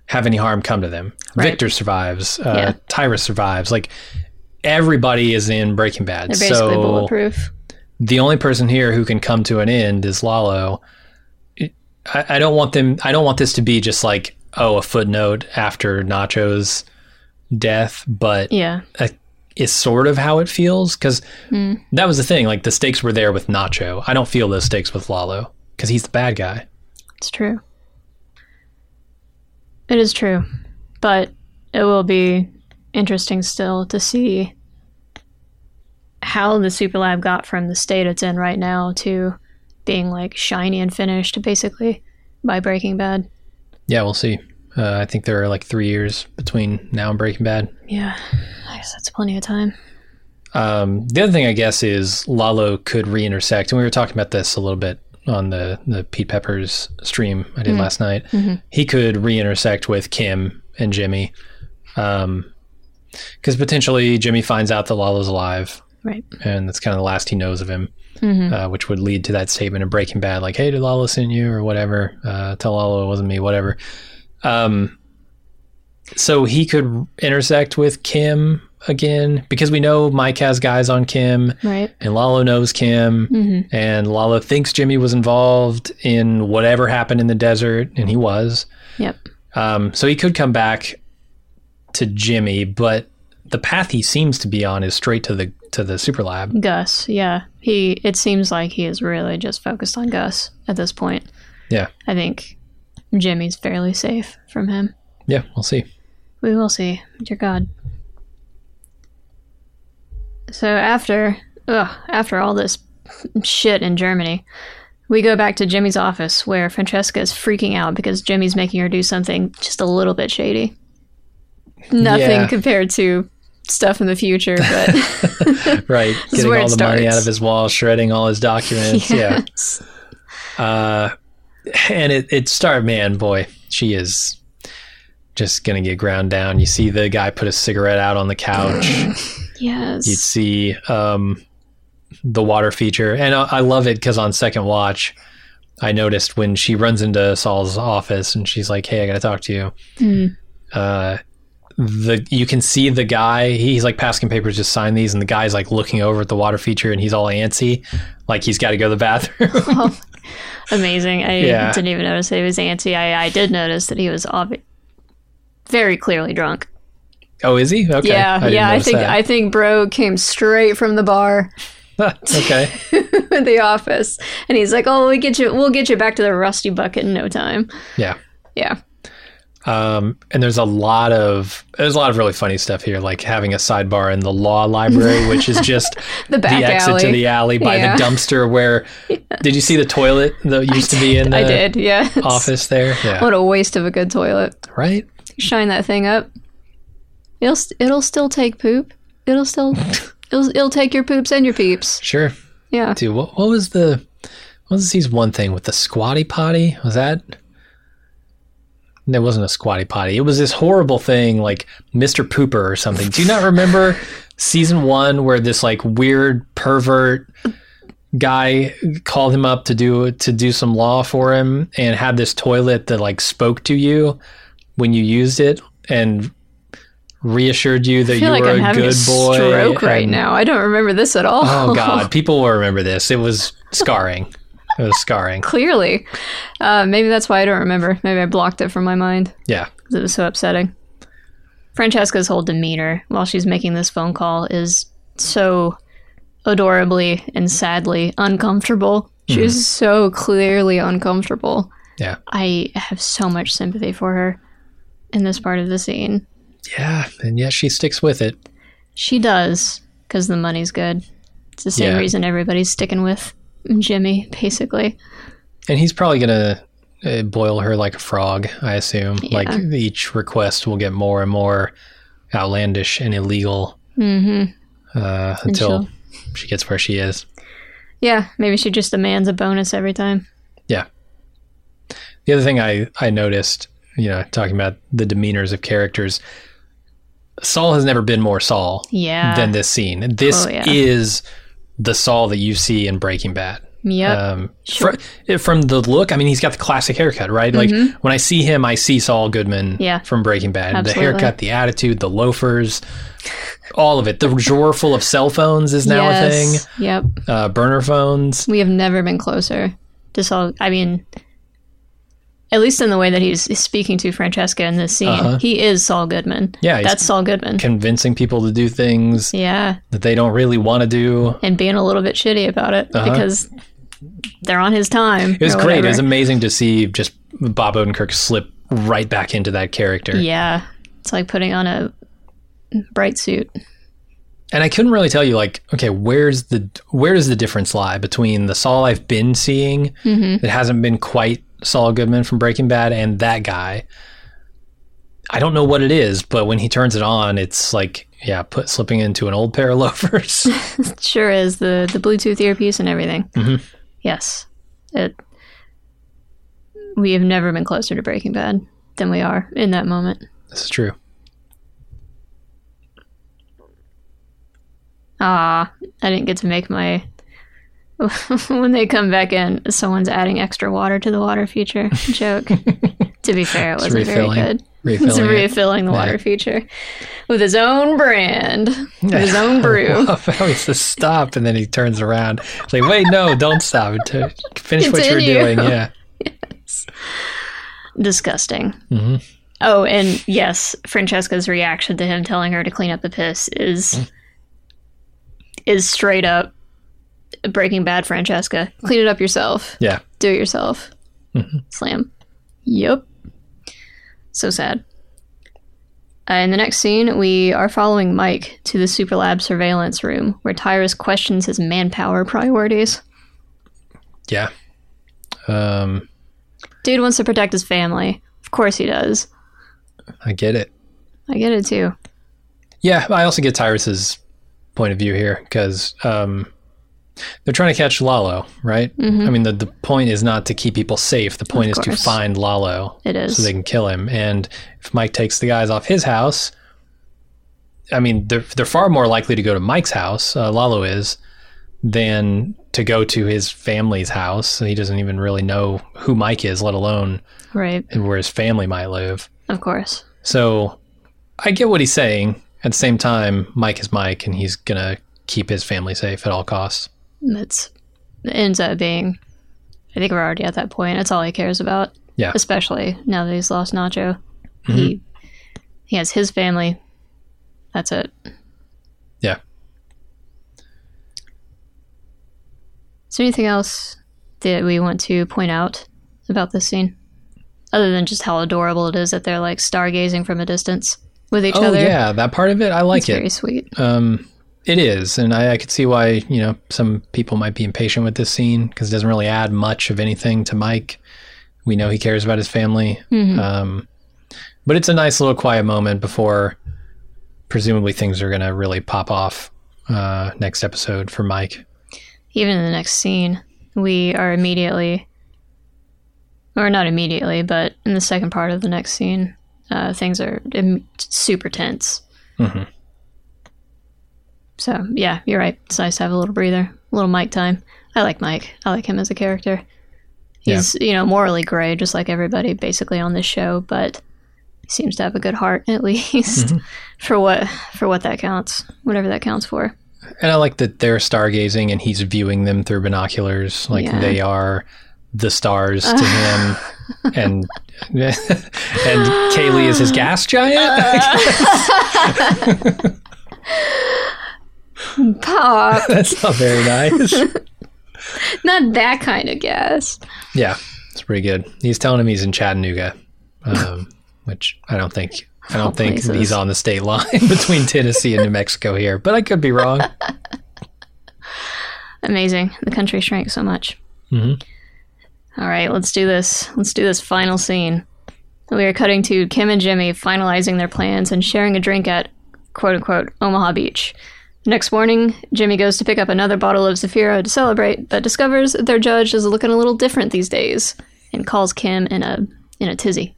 have any harm come to them. Right. Victor survives. Tyra survives. Like, everybody is in Breaking Bad. They're basically bulletproof. The only person here who can come to an end is Lalo. I don't want this to be just like, oh, a footnote after Nacho's death, but is sort of how it feels, because that was the thing, like the stakes were there with Nacho. I don't feel those stakes with Lalo, because he's the bad guy. It's true. It is true, but it will be interesting still to see how the super lab got from the state it's in right now to being like shiny and finished basically by Breaking Bad. Yeah, we'll see. I think there are like 3 years between now and Breaking Bad. Yeah, I guess that's plenty of time. The other thing, I guess, is Lalo could re-intersect. And we were talking about this a little bit on the Pete Peppers stream I did last night. He could re-intersect with Kim and Jimmy. Because potentially Jimmy finds out that Lalo's alive. Right. And that's kind of the last he knows of him, which would lead to that statement in Breaking Bad. Like, hey, did Lalo send you or whatever? Tell Lalo it wasn't me, whatever. So he could intersect with Kim again, because we know Mike has guys on Kim, right? And Lalo knows Kim, and Lalo thinks Jimmy was involved in whatever happened in the desert, and he was. Yep. So he could come back to Jimmy, but the path he seems to be on is straight to the super lab. Gus, yeah. It seems like he is really just focused on Gus at this point. Yeah. I think Jimmy's fairly safe from him. Yeah, we'll see. We will see. Dear God. So after all this shit in Germany, we go back to Jimmy's office, where Francesca is freaking out because Jimmy's making her do something just a little bit shady. Nothing compared to stuff in the future, but right, getting all the money out of his wall, shredding all his documents. Yes. Yeah. And it started, man, boy, she is just gonna get ground down. You see the guy put a cigarette out on the couch. Yes. You'd see the water feature, and I love it because on second watch I noticed when she runs into Saul's office and she's like, hey, I gotta talk to you. You can see the guy, he's like, "Paskin papers, just sign these," and the guy's like looking over at the water feature and he's all antsy, like he's got to go to the bathroom. Oh, amazing. I didn't even notice that he was antsy. I did notice that he was very clearly drunk. Oh, is he? Okay. Yeah. I think bro came straight from the bar. Okay. The office, and he's like, "Oh, we'll get you back to the rusty bucket in no time." Yeah. Yeah. And there's a lot of really funny stuff here, like having a sidebar in the law library, which is just the exit alley. To the alley by the dumpster where did you see the toilet that used to be in the office there? Yeah. What a waste of a good toilet. Right? You shine that thing up. It'll still take poop. It'll take your poops and your peeps. Sure. Yeah. Dude, what was the season one thing with the squatty potty? Was that? There wasn't a squatty potty. It was this horrible thing, like Mr. Pooper or something. Do you not remember season one where this like weird pervert guy called him up to do some law for him and had this toilet that like spoke to you when you used it and reassured you that you were a good boy? I feel like I'm having a stroke right now. I don't remember this at all. Oh God, people will remember this. It was scarring. It was scarring. Clearly. Maybe that's why I don't remember. Maybe I blocked it from my mind. Yeah. Because it was so upsetting. Francesca's whole demeanor while she's making this phone call is so adorably and sadly uncomfortable. She's so clearly uncomfortable. Yeah. I have so much sympathy for her in this part of the scene. Yeah. And yet she sticks with it. She does. Because the money's good. It's the same reason everybody's sticking with Jimmy, basically. And he's probably gonna boil her like a frog, I assume. Yeah. Like each request will get more and more outlandish and illegal until she gets where she is. Yeah, maybe she just demands a bonus every time. Yeah. The other thing I noticed, talking about the demeanors of characters, Saul has never been more Saul than this scene. This is the Saul that you see in Breaking Bad. Yeah. Sure. From the look, I mean, he's got the classic haircut, right? Like when I see him, I see Saul Goodman from Breaking Bad. Absolutely. The haircut, the attitude, the loafers, all of it. The drawer full of cell phones is now a thing. Yep. Burner phones. We have never been closer to Saul. I mean, at least in the way that he's speaking to Francesca in this scene, he is Saul Goodman. Yeah, that's Saul Goodman. Convincing people to do things that they don't really want to do. And being a little bit shitty about it because they're on his time. It was great. Whatever. It was amazing to see just Bob Odenkirk slip right back into that character. Yeah. It's like putting on a bright suit. And I couldn't really tell you, like, okay, where does the difference lie between the Saul I've been seeing that hasn't been quite Saul Goodman from Breaking Bad and that guy? I don't know what it is, but when he turns it on, it's like, slipping into an old pair of loafers. It sure is. The Bluetooth earpiece and everything. Mm-hmm. Yes. We have never been closer to Breaking Bad than we are in that moment. This is true. I didn't get to make my... When they come back in, someone's adding extra water to the water feature joke. To be fair, it wasn't very good. He's refilling the water feature with his own brand, with his own brew. He used to stop, and then he turns around. It's like, wait, no, don't stop. Finish what you're doing. Yeah. Yes. Disgusting. Mm-hmm. Oh, and yes, Francesca's reaction to him telling her to clean up the piss is straight up Breaking Bad Francesca. Clean it up yourself. Yeah. Do it yourself. Mm-hmm. Slam. Yep. So sad. In the next scene, we are following Mike to the Superlab surveillance room where Tyrus questions his manpower priorities. Yeah. Dude wants to protect his family. Of course he does. I get it too. Yeah, I also get Tyrus's point of view here because they're trying to catch Lalo, right? Mm-hmm. I mean, the point is not to keep people safe. The point is to find Lalo. It is. So they can kill him. And if Mike takes the guys off his house, I mean, they're far more likely to go to Mike's house, Lalo is, than to go to his family's house. So he doesn't even really know who Mike is, let alone right where his family might live. Of course. So I get what he's saying. At the same time, Mike is Mike, and he's going to keep his family safe at all costs. It ends up being, I think we're already at that point. That's all he cares about. Yeah. Especially now that he's lost Nacho. Mm-hmm. He has his family. That's it. Yeah. Is there anything else that we want to point out about this scene? Other than just how adorable it is that they're like stargazing from a distance with each other. Oh yeah, that part of it, I like it. It's very sweet. It is, and I could see why, you know, some people might be impatient with this scene because it doesn't really add much of anything to Mike. We know he cares about his family. Mm-hmm. But it's a nice little quiet moment before presumably things are going to really pop off next episode for Mike. Even in the next scene, we are immediately, or not immediately, but in the second part of the next scene, things are super tense. Mm-hmm. So, yeah, you're right. It's nice to have a little breather, a little Mike time. I like Mike. I like him as a character. He's, you know, morally gray, just like everybody basically on this show, but he seems to have a good heart, at least, mm-hmm. for what that counts, whatever that counts for. And I like that they're stargazing and he's viewing them through binoculars. Like, they are the stars to him. And Kaylee is his gas giant, I guess. Pop. That's not very nice. Not that kind of gas. Yeah, it's pretty good. He's telling him he's in Chattanooga, which I don't think he's on the state line between Tennessee and New Mexico here, but I could be wrong. Amazing. The country shrank so much. Mm-hmm. All right, let's do this. Let's do this final scene. We are cutting to Kim and Jimmy finalizing their plans and sharing a drink at quote-unquote Omaha Beach. Next morning, Jimmy goes to pick up another bottle of Zafiro to celebrate, but discovers their judge is looking a little different these days and calls Kim in a tizzy.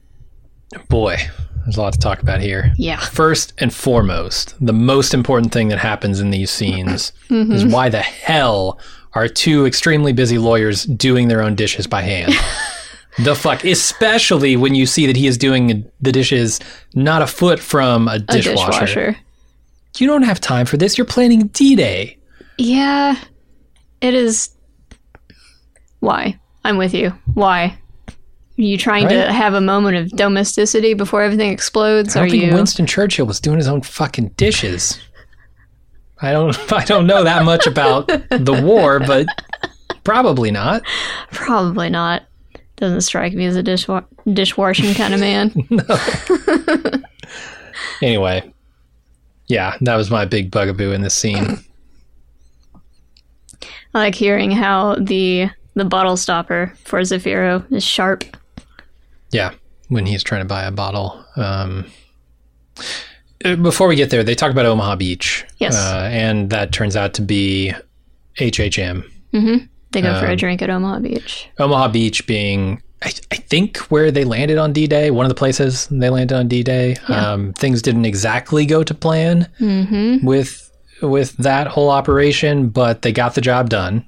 Boy, there's a lot to talk about here. Yeah. First and foremost, the most important thing that happens in these scenes mm-hmm. is why the hell are two extremely busy lawyers doing their own dishes by hand? The fuck? Especially when you see that he is doing the dishes not a foot from a dishwasher. You don't have time for this. You're planning D-Day. Yeah, it is. Why? I'm with you. Why? Are you trying to have a moment of domesticity before everything explodes? I don't think Winston Churchill was doing his own fucking dishes. I don't know that much about the war, but probably not. Probably not. Doesn't strike me as a dishwashing kind of man. No. Anyway. Yeah, that was my big bugaboo in this scene. I like hearing how the bottle stopper for Zafiro is sharp. Yeah, when he's trying to buy a bottle. Before we get there, they talk about Omaha Beach. Yes. And that turns out to be HHM. Mm-hmm. They go for a drink at Omaha Beach. Omaha Beach being, I think, where they landed on D-Day, one of the places they landed on D-Day. Yeah. Things didn't exactly go to plan mm-hmm. with that whole operation, but they got the job done.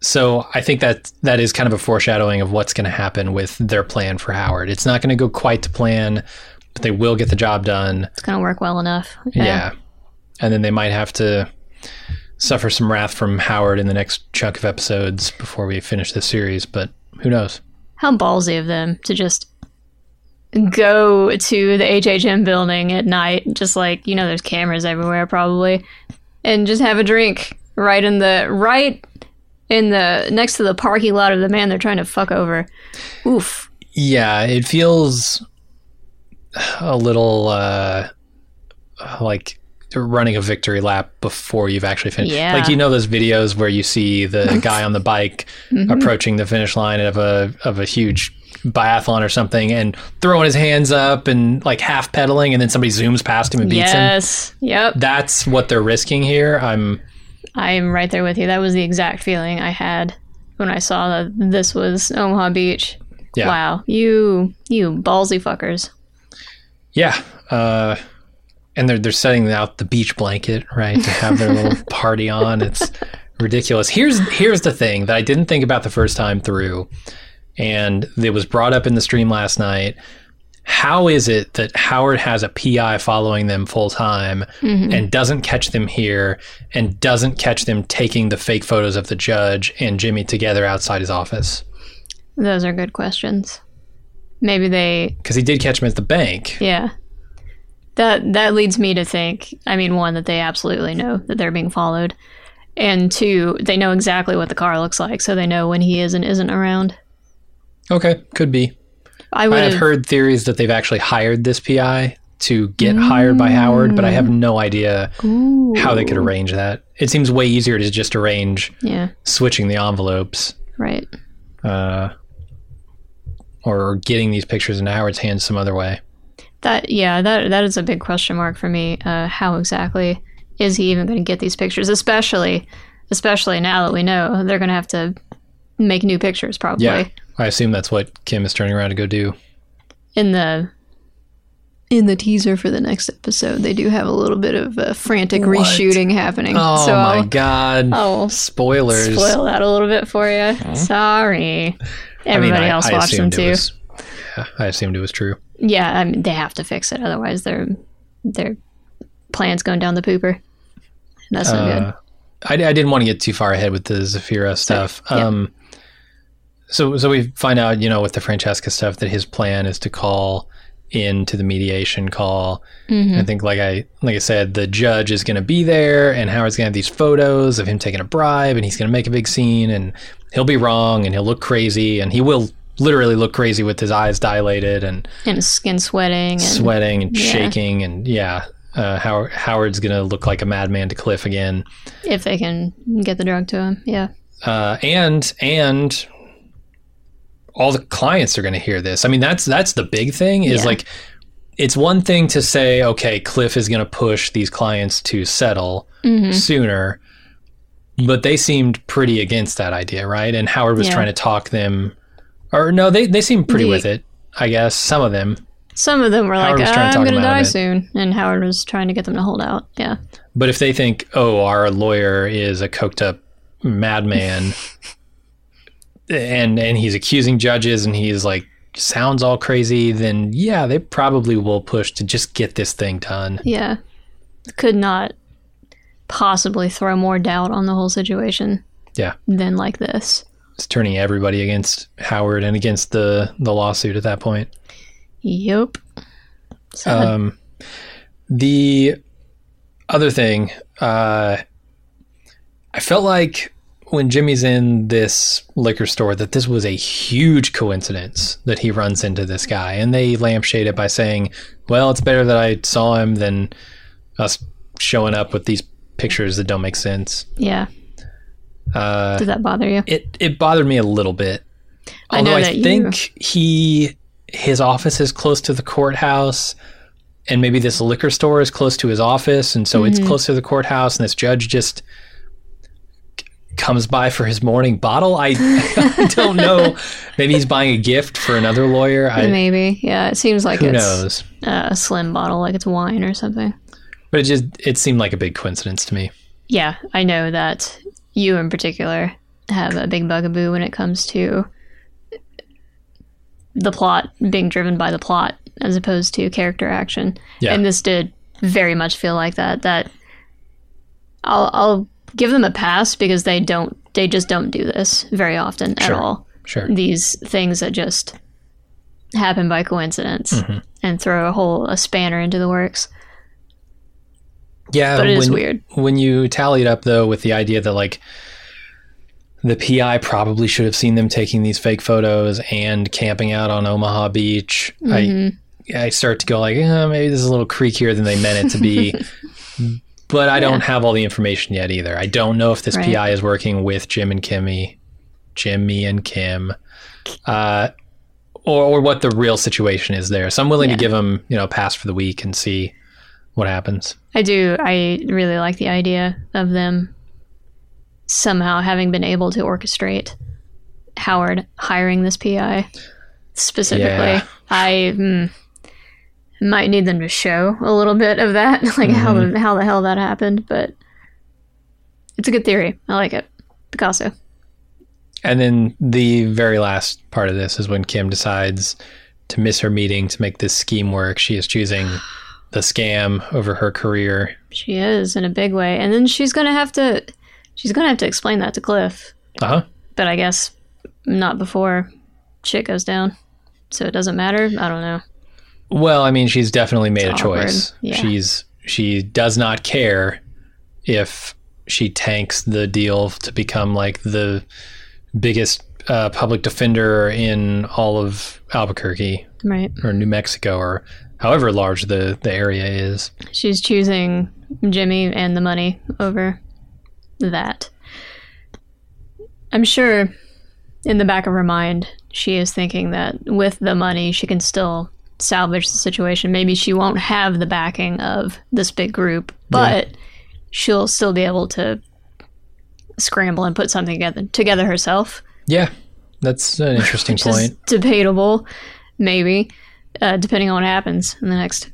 So I think that is kind of a foreshadowing of what's going to happen with their plan for Howard. It's not going to go quite to plan, but they will get the job done. It's going to work well enough. Yeah. And then they might have to suffer some wrath from Howard in the next chunk of episodes before we finish this series, but who knows? How ballsy of them to just go to the HHM building at night, just like, you know, there's cameras everywhere probably, and just have a drink right in the next to the parking lot of the man they're trying to fuck over. Oof. Yeah, it feels a little like running a victory lap before you've actually finished. Yeah. Like, you know those videos where you see the guy on the bike mm-hmm. approaching the finish line of a huge biathlon or something and throwing his hands up and like half pedaling, and then somebody zooms past him and beats him. Yes. Yep. That's what they're risking here. I'm right there with you. That was the exact feeling I had when I saw that this was Omaha Beach. Yeah. Wow. You ballsy fuckers. Yeah. And they're setting out the beach blanket, right? To have their little party on. It's ridiculous. Here's the thing that I didn't think about the first time through, and it was brought up in the stream last night. How is it that Howard has a PI following them full time and doesn't catch them here and doesn't catch them taking the fake photos of the judge and Jimmy together outside his office? Those are good questions. Maybe they... Because he did catch him at the bank. Yeah. That leads me to think, I mean, one, that they absolutely know that they're being followed. And two, they know exactly what the car looks like, so they know when he is and isn't around. Okay, could be. I've heard theories that they've actually hired this PI to get hired by Howard, but I have no idea how they could arrange that. It seems way easier to just arrange switching the envelopes. Right. Or getting these pictures in Howard's hands some other way. That is a big question mark for me. How exactly is he even going to get these pictures? Especially now that we know they're going to have to make new pictures, probably. Yeah. I assume that's what Kim is turning around to go do. In the teaser for the next episode, they do have a little bit of a frantic reshooting happening. Oh, so my God. Oh, spoilers. Spoil that a little bit for you. Mm-hmm. Sorry. Everybody else watched them too. I assumed it was true. Yeah, I mean, they have to fix it. Otherwise, their plan's going down the pooper. That's not good. I didn't want to get too far ahead with the Zafira stuff. Yeah. So we find out, you know, with the Francesca stuff, that his plan is to call into the mediation call. Mm-hmm. I think, like I said, the judge is going to be there, and Howard's going to have these photos of him taking a bribe, and he's going to make a big scene, and he'll be wrong, and he'll look crazy, and he will literally look crazy with his eyes dilated and his skin sweating and shaking, and Howard's going to look like a madman to Cliff again if they can get the drug to him. Yeah. And all the clients are going to hear this. I mean, that's the big thing is like, it's one thing to say, okay, Cliff is going to push these clients to settle sooner, but they seemed pretty against that idea, right? And Howard was trying to talk them, or no, they seemed pretty with it, I guess. Some of them were Howard, like, I'm going to die soon. And Howard was trying to get them to hold out. Yeah. But if they think, oh, our lawyer is a coked up madman, and he's accusing judges and he's like, sounds all crazy, then they probably will push to just get this thing done. Yeah. Could not possibly throw more doubt on the whole situation. Yeah. Than like this. It's turning everybody against Howard and against the lawsuit at that point. Yep. Sad. The other thing, I felt like when Jimmy's in this liquor store, that this was a huge coincidence that he runs into this guy, and they lampshade it by saying, well, it's better that I saw him than us showing up with these pictures that don't make sense. Yeah. Did that bother you? It bothered me a little bit. Although I think his office is close to the courthouse, and maybe this liquor store is close to his office, and so it's close to the courthouse, and this judge just comes by for his morning bottle. I don't know. Maybe he's buying a gift for another lawyer. Maybe. Yeah, it seems like who knows? A slim bottle, like it's wine or something. But it seemed like a big coincidence to me. Yeah, I know that you in particular have a big bugaboo when it comes to the plot being driven by the plot as opposed to character action. Yeah. And this did very much feel like that. That I'll give them a pass because they just don't do this very often at all. Sure. These things that just happen by coincidence and throw a spanner into the works. Yeah, but it is weird. When you tally it up, though, with the idea that, like, the PI probably should have seen them taking these fake photos and camping out on Omaha Beach, I start to go like, maybe this is a little creakier than they meant it to be. But I don't have all the information yet either. I don't know if this PI is working with Jimmy and Kim. or what the real situation is there. So I'm willing to give them, you know, a pass for the week and see what happens. I do. I really like the idea of them somehow having been able to orchestrate Howard hiring this PI specifically. Yeah. I might need them to show a little bit of that, like how the hell that happened, but it's a good theory. I like it. Picasso. And then the very last part of this is when Kim decides to miss her meeting to make this scheme work. She is choosing the scam over her career. She is, in a big way. And then she's gonna have to explain that to Cliff. Uh-huh. But I guess not before shit goes down. So it doesn't matter. I don't know. Well, I mean, she's definitely made a choice. Yeah. She does not care if she tanks the deal to become like the biggest public defender in all of Albuquerque, right, or New Mexico, or however large the area is. She's choosing Jimmy and the money over that. I'm sure in the back of her mind, she is thinking that with the money, she can still salvage the situation. Maybe she won't have the backing of this big group, but she'll still be able to scramble and put something together herself. Yeah, that's an interesting point. It's debatable, maybe, depending on what happens in the next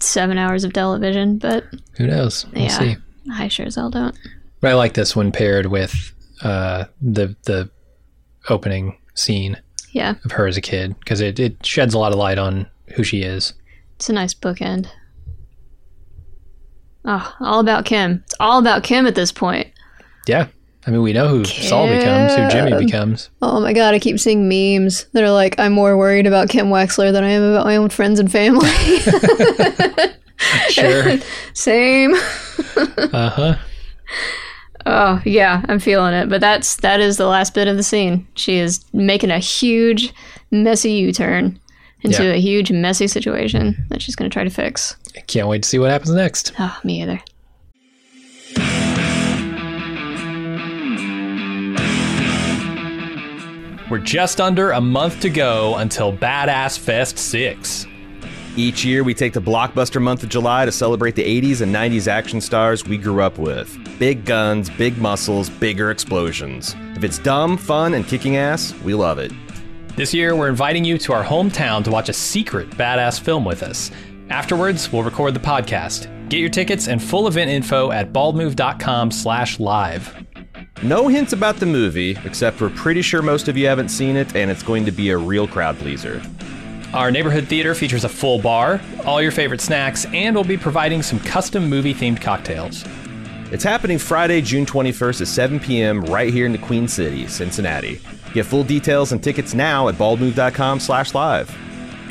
7 hours of television. But who knows? We'll see. I sure as hell don't. But I like this one paired with the opening scene of her as a kid, because it sheds a lot of light on who she is. It's a nice bookend. Oh, all about Kim. It's all about Kim at this point. Yeah. I mean, we know who Kim. Saul becomes, who Jimmy becomes. Oh my God, I keep seeing memes that are like, I'm more worried about Kim Wexler than I am about my own friends and family. Sure. Same. Uh-huh. Oh, yeah, I'm feeling it. But that is the last bit of the scene. She is making a huge, messy U-turn into a huge, messy situation that she's going to try to fix. I can't wait to see what happens next. Oh, me either. We're just under a month to go until Badass Fest 6. Each year, we take the blockbuster month of July to celebrate the 80s and 90s action stars we grew up with. Big guns, big muscles, bigger explosions. If it's dumb, fun, and kicking ass, we love it. This year, we're inviting you to our hometown to watch a secret badass film with us. Afterwards, we'll record the podcast. Get your tickets and full event info at baldmove.com/live. No hints about the movie, except we're pretty sure most of you haven't seen it, and it's going to be a real crowd pleaser. Our neighborhood theater features a full bar, all your favorite snacks, and we'll be providing some custom movie-themed cocktails. It's happening Friday, June 21st at 7 p.m. right here in the Queen City, Cincinnati. Get full details and tickets now at baldmove.com/live.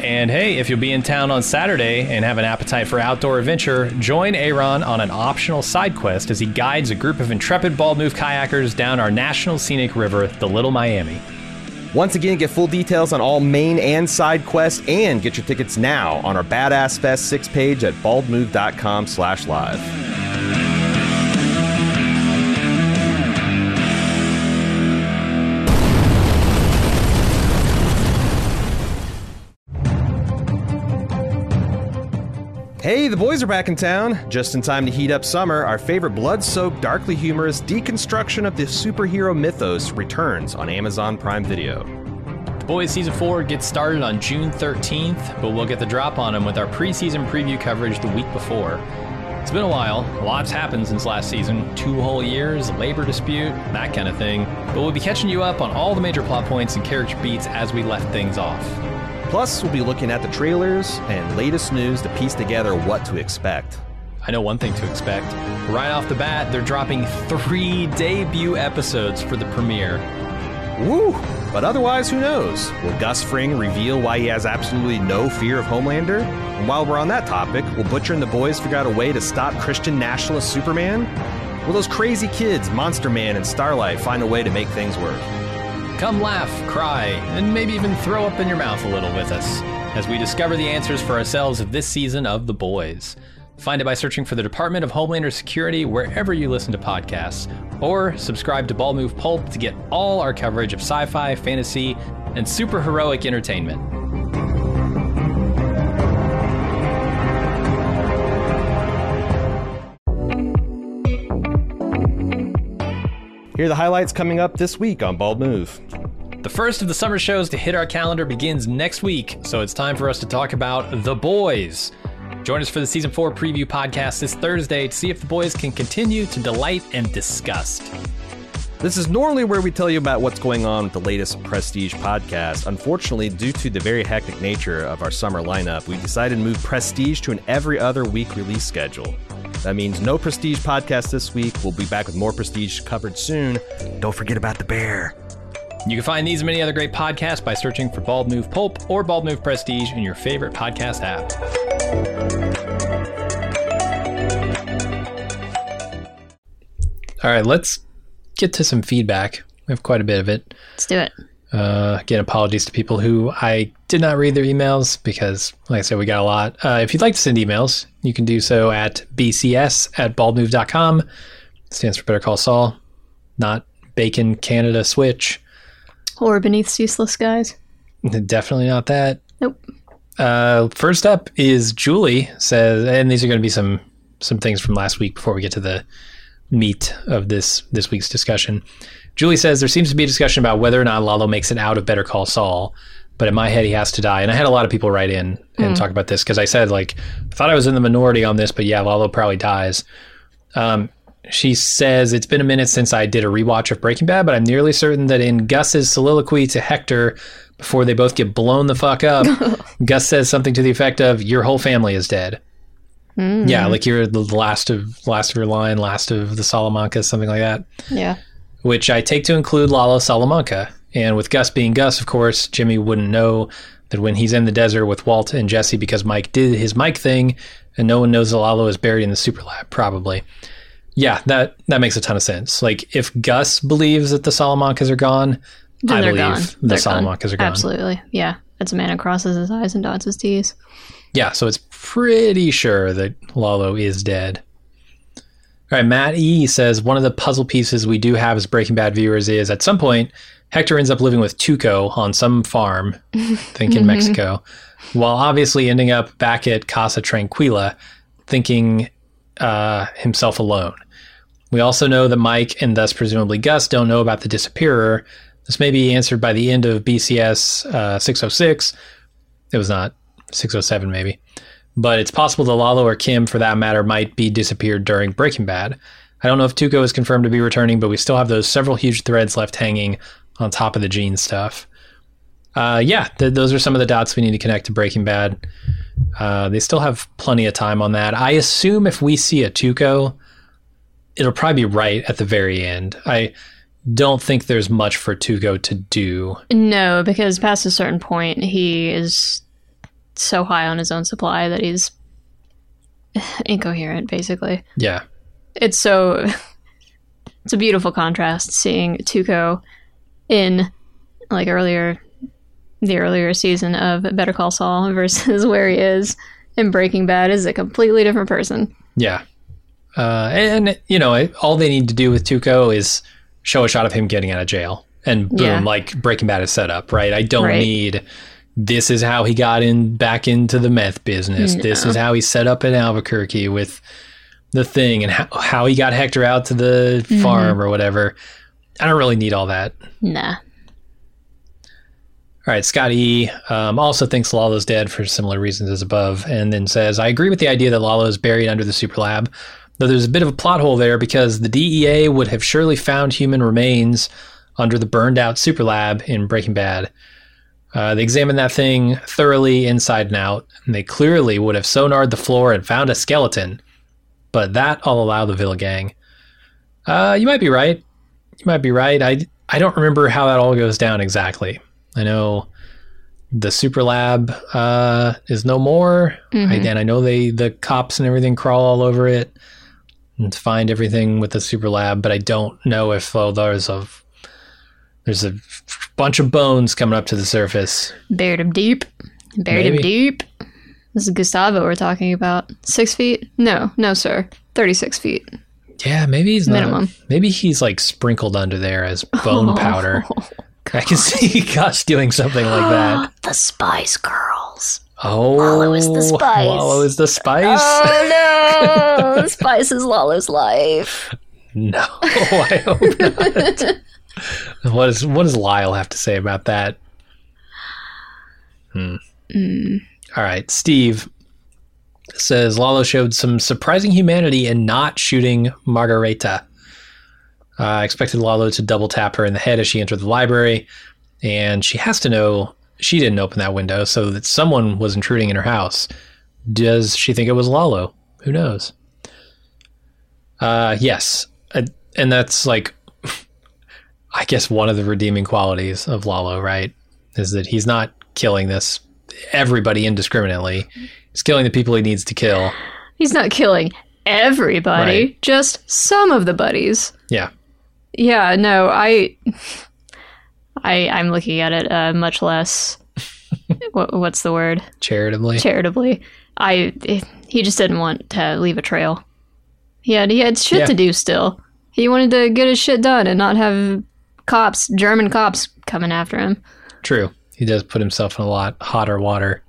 And hey, if you'll be in town on Saturday and have an appetite for outdoor adventure, join Aaron on an optional side quest as he guides a group of intrepid Bald Move kayakers down our national scenic river, the Little Miami. Once again, get full details on all main and side quests and get your tickets now on our Badass Fest 6 page at baldmove.com/live. Hey, the boys are back in town. Just in time to heat up summer, our favorite blood-soaked, darkly humorous deconstruction of the superhero mythos returns on Amazon Prime Video. The Boys Season 4 gets started on June 13th, but we'll get the drop on them with our preseason preview coverage the week before. It's been a while. A lot's happened since last season. 2 whole years, labor dispute, that kind of thing. But we'll be catching you up on all the major plot points and character beats as we left things off. Plus, we'll be looking at the trailers and latest news to piece together what to expect. I know one thing to expect. Right off the bat, they're dropping 3 debut episodes for the premiere. Woo! But otherwise, who knows? Will Gus Fring reveal why he has absolutely no fear of Homelander? And while we're on that topic, will Butcher and the Boys figure out a way to stop Christian nationalist Superman? Will those crazy kids, Monster Man and Starlight, find a way to make things work? Come laugh, cry, and maybe even throw up in your mouth a little with us as we discover the answers for ourselves of this season of The Boys. Find it by searching for the Department of Homeland Security wherever you listen to podcasts, or subscribe to Ball Move Pulp to get all our coverage of sci-fi, fantasy, and superheroic entertainment. Here are the highlights coming up this week on Bald Move. The first of the summer shows to hit our calendar begins next week, so it's time for us to talk about The Boys. Join us for the Season 4 preview podcast this Thursday to see if The Boys can continue to delight and disgust. This is normally where we tell you about what's going on with the latest Prestige podcast. Unfortunately, due to the very hectic nature of our summer lineup, we decided to move Prestige to an every other week release schedule. That means no Prestige podcast this week. We'll be back with more Prestige coverage soon. Don't forget about The Bear. You can find these and many other great podcasts by searching for Bald Move Pulp or Bald Move Prestige in your favorite podcast app. All right, let's get to some feedback. We have quite a bit of it. Let's do it. Again, apologies to people who I did not read their emails because, like I said, we got a lot. If you'd like to send emails, you can do so at bcs@baldmove.com. It stands for Better Call Saul, not Bacon Canada Switch. Or Beneath Useless Guys. Definitely not that. Nope. First up is Julie says, and these are going to be some things from last week before we get to the meat of this week's discussion. Julie says, there seems to be a discussion about whether or not Lalo makes it out of Better Call Saul, but in my head, he has to die. And I had a lot of people write in and talk about this because I said, like, I thought I was in the minority on this, but yeah, Lalo probably dies. She says, it's been a minute since I did a rewatch of Breaking Bad, but I'm nearly certain that in Gus's soliloquy to Hector before they both get blown the fuck up, Gus says something to the effect of, your whole family is dead. Mm. Yeah, like you're the last of your line, last of the Salamanca, something like that. Yeah. Which I take to include Lalo Salamanca. And with Gus being Gus, of course, Jimmy wouldn't know that when he's in the desert with Walt and Jesse because Mike did his Mike thing, and no one knows that Lalo is buried in the super lab, probably. Yeah, that makes a ton of sense. Like, if Gus believes that the Salamancas are gone, then I believe gone. The Salamancas are gone. Absolutely. Yeah. It's a man who crosses his I's and dots his T's. Yeah, so it's pretty sure that Lalo is dead. All right, Matt E. says, one of the puzzle pieces we do have as Breaking Bad viewers is, at some point, Hector ends up living with Tuco on some farm, I think in Mexico, while obviously ending up back at Casa Tranquila, thinking himself alone. We also know that Mike, and thus presumably Gus, don't know about the disappearer. This may be answered by the end of BCS 606. It was not 607, maybe. But it's possible that Lalo or Kim, for that matter, might be disappeared during Breaking Bad. I don't know if Tuco is confirmed to be returning, but we still have those several huge threads left hanging on top of the Gene stuff. Those are some of the dots we need to connect to Breaking Bad. They still have plenty of time on that. I assume if we see a Tuco, it'll probably be right at the very end. I don't think there's much for Tuco to do. No, because past a certain point, he is so high on his own supply that he's incoherent, basically. Yeah. It's a beautiful contrast seeing Tuco in like the earlier season of Better Call Saul versus where he is in Breaking Bad is a completely different person. Yeah. And you know, all they need to do with Tuco is show a shot of him getting out of jail and boom, like Breaking Bad is set up, right? I don't need... This is how he got in back into the meth business. No. This is how he set up in Albuquerque with the thing and how he got Hector out to the farm or whatever. I don't really need all that. Nah. All right. Scott E. Also thinks Lalo's dead for similar reasons as above, and then says, I agree with the idea that Lalo is buried under the super lab, though there's a bit of a plot hole there because the DEA would have surely found human remains under the burned out super lab in Breaking Bad. They examined that thing thoroughly inside and out, and they clearly would have sonared the floor and found a skeleton. But that I'll allow the Villa Gang. You might be right. I don't remember how that all goes down exactly. I know the super lab is no more. And I know the cops and everything crawl all over it and find everything with the super lab, but I don't know if there's a bunch of bones coming up to the surface. Buried him deep. This is Gustavo we're talking about. 6 feet? No, sir. 36 feet. Yeah, maybe he's minimum. Not. Maybe he's like sprinkled under there as bone powder. God. I can see Gus doing something like that. The Spice Girls. Oh, Lalo is the Spice. Lalo is the Spice. Oh no, the Spice is Lalo's life. No, I hope not. What does Lyle have to say about that? All right, Steve says Lalo showed some surprising humanity in not shooting Margareta. I expected Lalo to double tap her in the head as she entered the library, and she has to know she didn't open that window, so that someone was intruding in her house. Does she think it was Lalo? Who knows? Yes. And that's like, I guess one of the redeeming qualities of Lalo, right? Is that he's not killing everybody indiscriminately. He's killing the people he needs to kill. He's not killing everybody, right. Just some of the buddies. Yeah. Yeah, no, I'm looking at it much less. What's the word? Charitably. He just didn't want to leave a trail. He had shit to do still. He wanted to get his shit done and not have German cops coming after him. True. He does put himself in a lot hotter water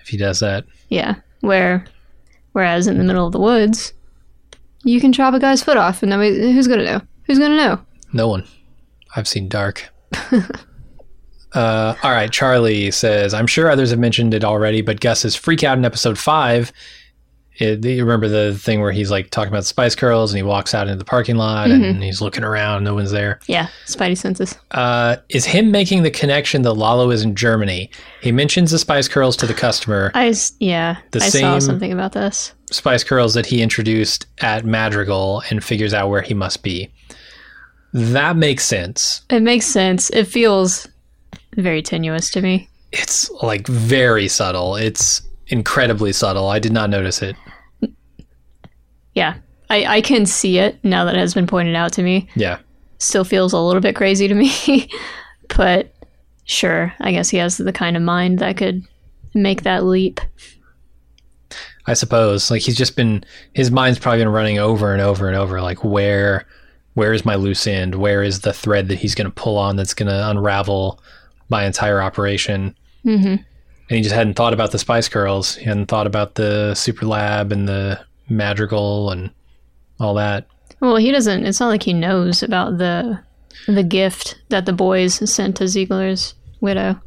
if he does that. Yeah. Whereas in the middle of the woods, you can chop a guy's foot off and nobody, who's going to know? No one. I've seen dark. All right. Charlie says, I'm sure others have mentioned it already, but Gus's freak out in episode 5. You remember the thing where he's like talking about Spice Girls and he walks out into the parking lot and he's looking around. No one's there. Yeah. Spidey senses. Is him making the connection that Lalo is in Germany. He mentions the Spice Girls to the customer. I saw something about this. Spice Girls that he introduced at Madrigal and figures out where he must be. That makes sense. It makes sense. It feels very tenuous to me. It's like very subtle. It's incredibly subtle. I did not notice it. Yeah. I can see it now that it has been pointed out to me. Yeah. Still feels a little bit crazy to me. But sure, I guess he has the kind of mind that could make that leap. I suppose. Like his mind's probably been running over and over and over. Like where is my loose end? Where is the thread that he's going to pull on that's going to unravel my entire operation? Mm-hmm. And he just hadn't thought about the Spice Girls. He hadn't thought about the Super Lab and the Madrigal and all that. Well, he doesn't. It's not like he knows about the gift that the boys sent to Ziegler's widow.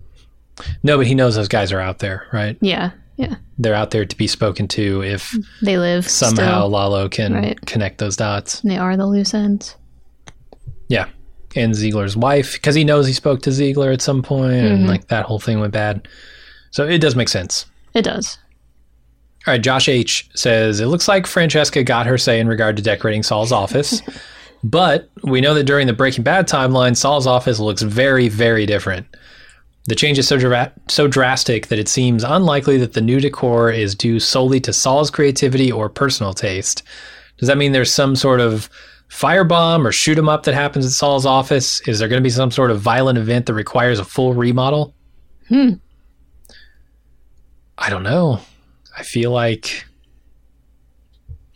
No, but he knows those guys are out there, right? Yeah, yeah. They're out there to be spoken to if they live. Somehow still. Lalo can connect those dots. And they are the loose ends. Yeah. And Ziegler's wife, because he knows he spoke to Ziegler at some point, and like that whole thing went bad. So it does make sense. It does. All right. Josh H says, it looks like Francesca got her say in regard to decorating Saul's office, but we know that during the Breaking Bad timeline, Saul's office looks very, very different. The change is so drastic that it seems unlikely that the new decor is due solely to Saul's creativity or personal taste. Does that mean there's some sort of firebomb or shoot 'em up that happens at Saul's office? Is there going to be some sort of violent event that requires a full remodel? I don't know. I feel like...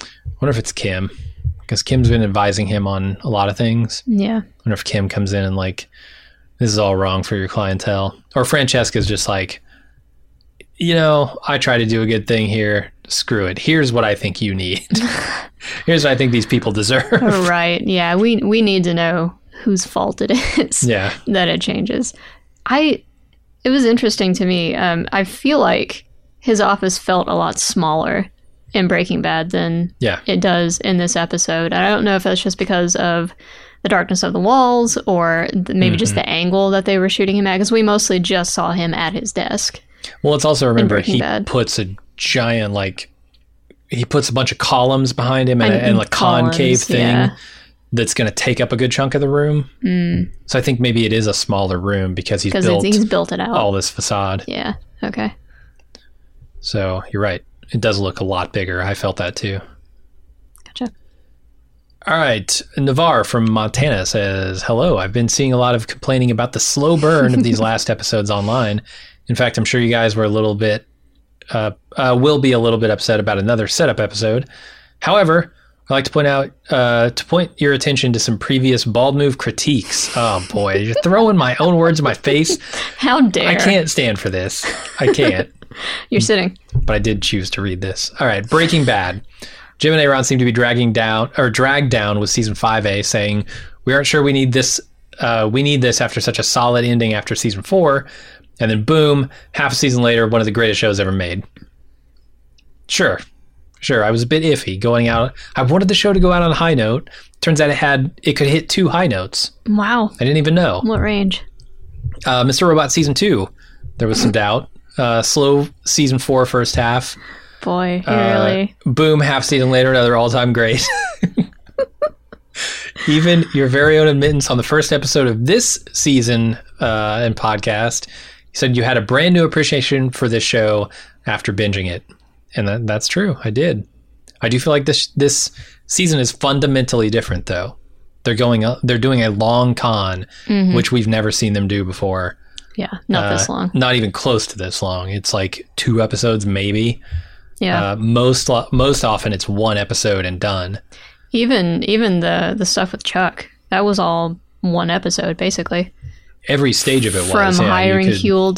I wonder if it's Kim. Because Kim's been advising him on a lot of things. Yeah. I wonder if Kim comes in and like... This is all wrong for your clientele. Or Francesca's just like, I try to do a good thing here. Screw it. Here's what I think you need. Here's what I think these people deserve. Right. Yeah. We need to know whose fault it is that it changes. It was interesting to me. I feel like his office felt a lot smaller in Breaking Bad than it does in this episode. I don't know if that's just because of the darkness of the walls, or maybe just the angle that they were shooting him at, because we mostly just saw him at his desk. Well, it's also, remember, he puts a bunch of columns behind him and a concave thing that's going to take up a good chunk of the room. So I think maybe it is a smaller room because he's built it out. All this facade. Yeah. Okay. So you're right. It does look a lot bigger. I felt that too. Gotcha. All right, Navar from Montana says, hello, I've been seeing a lot of complaining about the slow burn of these last episodes online. In fact, I'm sure you guys were a little bit will be a little bit upset about another setup episode. However, I'd like to point your attention to some previous Bald Move critiques. Oh boy, you're throwing my own words in my face. How dare. I can't stand for this. I can't. You're sitting. But I did choose to read this. All right, Breaking Bad. Jim and Aaron seem to be dragged down with season 5A, saying, we aren't sure we need this. We need this after such a solid ending after season 4. And then boom, half a season later, one of the greatest shows ever made. Sure, I was a bit iffy going out. I wanted the show to go out on a high note. Turns out it could hit 2 high notes. Wow. I didn't even know. What range? Mr. Robot Season 2. There was some doubt. Slow Season 4 first half. Boy, really. Boom, half season later, another all-time great. Even your very own admittance on the first episode of this season and podcast, you said you had a brand new appreciation for this show after binging it. And that's true. I did. I do feel like this season is fundamentally different, though. They're doing a long con, which we've never seen them do before. Yeah, not this long. Not even close to this long. It's like 2 episodes, maybe. Yeah. Most often, it's 1 episode and done. Even the stuff with Chuck, that was all 1 episode, basically. Every stage of it was. From hiring Huel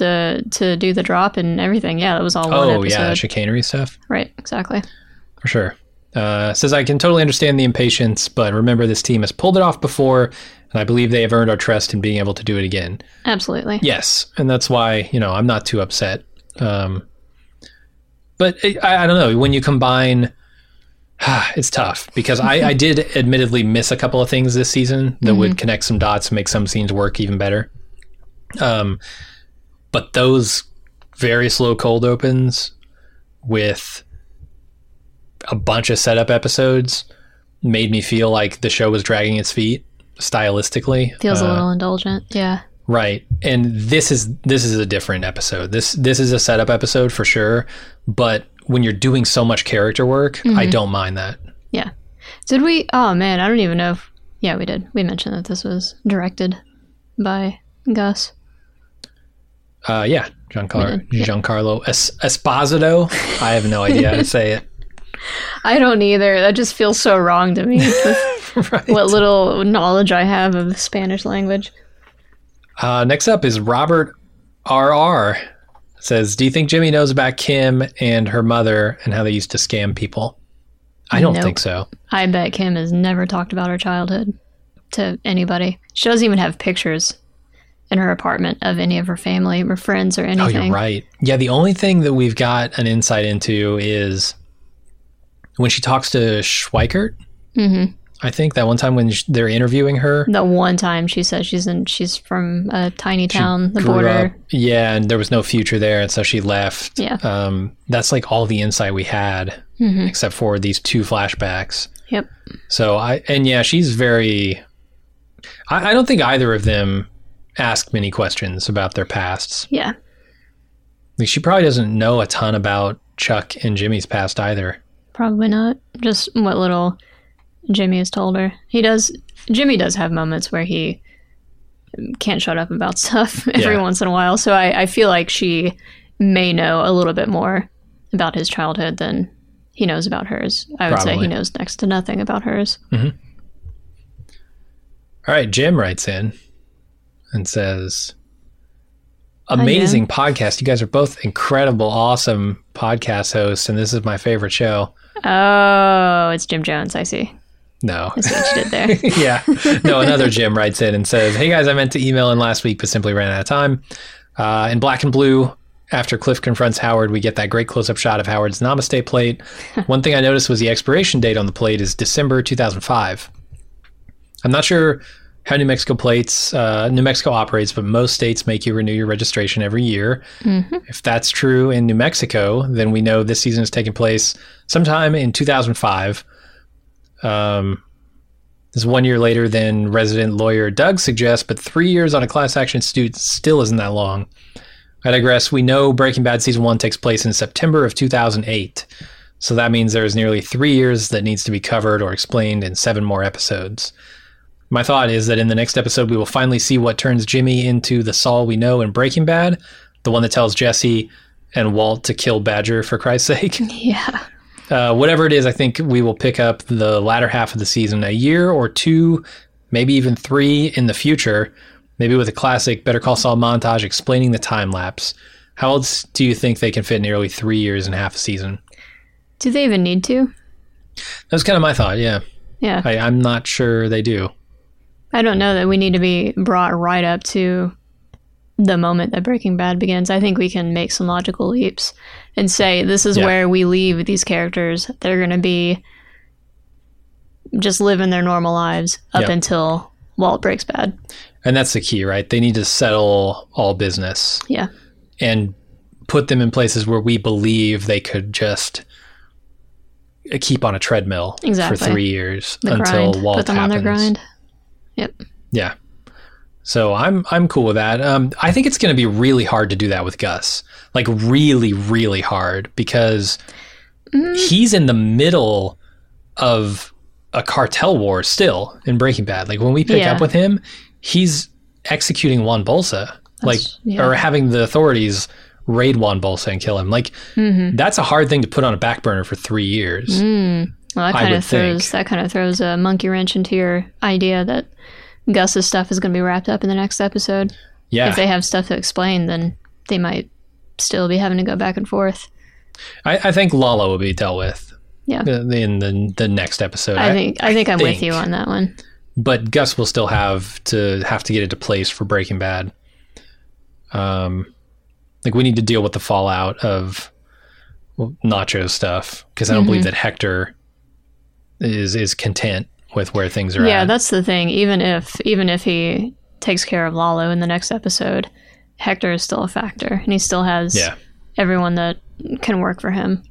to do the drop and everything. Yeah, that was all 1 episode. Oh, yeah, chicanery stuff. Right, exactly. For sure. Says, I can totally understand the impatience, but remember this team has pulled it off before, and I believe they have earned our trust in being able to do it again. Absolutely. Yes, and that's why, I'm not too upset. But I don't know, when you combine... It's tough because I did admittedly miss a couple of things this season that would connect some dots and make some scenes work even better. But those very slow cold opens with a bunch of setup episodes made me feel like the show was dragging its feet stylistically. Feels a little indulgent, yeah. Right, and this is a different episode. This is a setup episode for sure, but when you're doing so much character work, I don't mind that. Yeah. Did we... Oh, man, I don't even know if... Yeah, we did. We mentioned that this was directed by Gus. Yeah. Giancarlo Esposito. I have no idea how to say it. I don't either. That just feels so wrong to me. Right. What little knowledge I have of the Spanish language. Next up is Robert R.R., says, do you think Jimmy knows about Kim and her mother and how they used to scam people? I don't think so. I bet Kim has never talked about her childhood to anybody. She doesn't even have pictures in her apartment of any of her family or friends or anything. Oh, you're right. Yeah, the only thing that we've got an insight into is when she talks to Schweikert. Mm-hmm. I think that one time when they're interviewing her. The one time she says she's from a tiny town, the border. Up, yeah, and there was no future there, and so she left. Yeah. That's like all the insight we had, except for these 2 flashbacks. Yep. So, she's very... I don't think either of them ask many questions about their pasts. Yeah. Like, she probably doesn't know a ton about Chuck and Jimmy's past either. Probably not. Just what little... Jimmy has told her. Jimmy does have moments where he can't shut up about stuff every once in a while, so I feel like she may know a little bit more about his childhood than he knows about hers. I would say he knows next to nothing about hers. Mm-hmm. All right, Jim writes in and says, amazing podcast. You guys are both incredible, awesome podcast hosts, and this is my favorite show. Oh, it's Jim Jones, I see. No. I see what you did there. Yeah. No, another Jim writes in and says, hey guys, I meant to email in last week, but simply ran out of time. In Black and Blue, after Cliff confronts Howard, we get that great close-up shot of Howard's namaste plate. One thing I noticed was the expiration date on the plate is December 2005. I'm not sure how New Mexico operates, but most states make you renew your registration every year. Mm-hmm. If that's true in New Mexico, then we know this season is taking place sometime in 2005. This is 1 year later than resident lawyer Doug suggests, but 3 years on a class action suit still isn't that long. I digress. We know Breaking Bad Season 1 takes place in September of 2008. So that means there is nearly 3 years that needs to be covered or explained in 7 more episodes. My thought is that in the next episode, we will finally see what turns Jimmy into the Saul we know in Breaking Bad, the one that tells Jesse and Walt to kill Badger, for Christ's sake. Yeah. Whatever it is, I think we will pick up the latter half of the season a year or two, maybe even three in the future, maybe with a classic Better Call Saul montage explaining the time lapse. How else do you think they can fit nearly 3 years and half a season? Do they even need to? That's kind of my thought, yeah. Yeah. I'm not sure they do. I don't know that we need to be brought right up to the moment that Breaking Bad begins. I think we can make some logical leaps and say this is where we leave these characters. They're going to be just living their normal lives up until Walt breaks bad. And that's the key, right? They need to settle all business. Yeah. And put them in places where we believe they could just keep on a treadmill for 3 years until Walt put them happens. On their grind. Yep. Yeah. So I'm cool with that. I think it's going to be really hard to do that with Gus. Like really, really hard, because he's in the middle of a cartel war still in Breaking Bad. Like when we pick up with him, he's executing Juan Bolsa, or having the authorities raid Juan Bolsa and kill him. Like that's a hard thing to put on a back burner for 3 years. Well, that kind of throws a monkey wrench into your idea that Gus's stuff is going to be wrapped up in the next episode. Yeah. If they have stuff to explain, then they might still be having to go back and forth. I think Lalo will be dealt with. Yeah. In the next episode. I think I'm with you on that one. But Gus will still have to get into place for Breaking Bad. Like we need to deal with the fallout of Nacho's stuff, because I don't believe that Hector is content with where things are at. Yeah, that's the thing. Even if he takes care of Lalo in the next episode, Hector is still a factor, and he still has everyone that can work for him.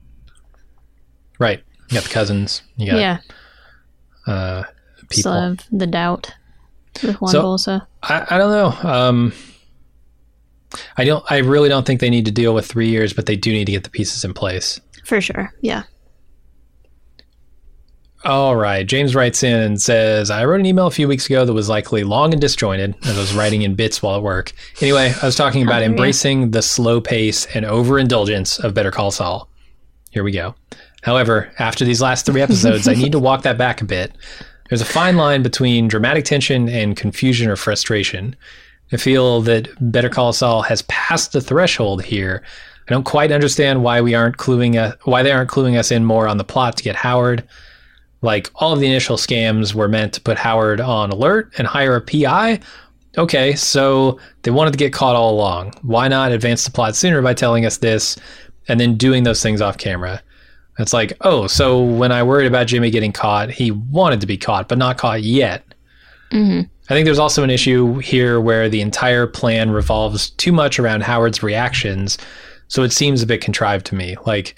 Right. You got the cousins. You got people. Still have the doubt with Juan Bolsa. I don't know. I really don't think they need to deal with 3 years, but they do need to get the pieces in place. For sure. Yeah. All right. James writes in and says, I wrote an email a few weeks ago that was likely long and disjointed, as I was writing in bits while at work. Anyway, I was talking about embracing the slow pace and overindulgence of Better Call Saul. Here we go. However, after these last three episodes, I need to walk that back a bit. There's a fine line between dramatic tension and confusion or frustration. I feel that Better Call Saul has passed the threshold here. I don't quite understand why they aren't cluing us in more on the plot to get Howard. Like, all of the initial scams were meant to put Howard on alert and hire a PI. Okay, so they wanted to get caught all along. Why not advance the plot sooner by telling us this and then doing those things off camera? It's like, oh, so when I worried about Jimmy getting caught, he wanted to be caught, but not caught yet. Mm-hmm. I think there's also an issue here where the entire plan revolves too much around Howard's reactions, so it seems a bit contrived to me. Like,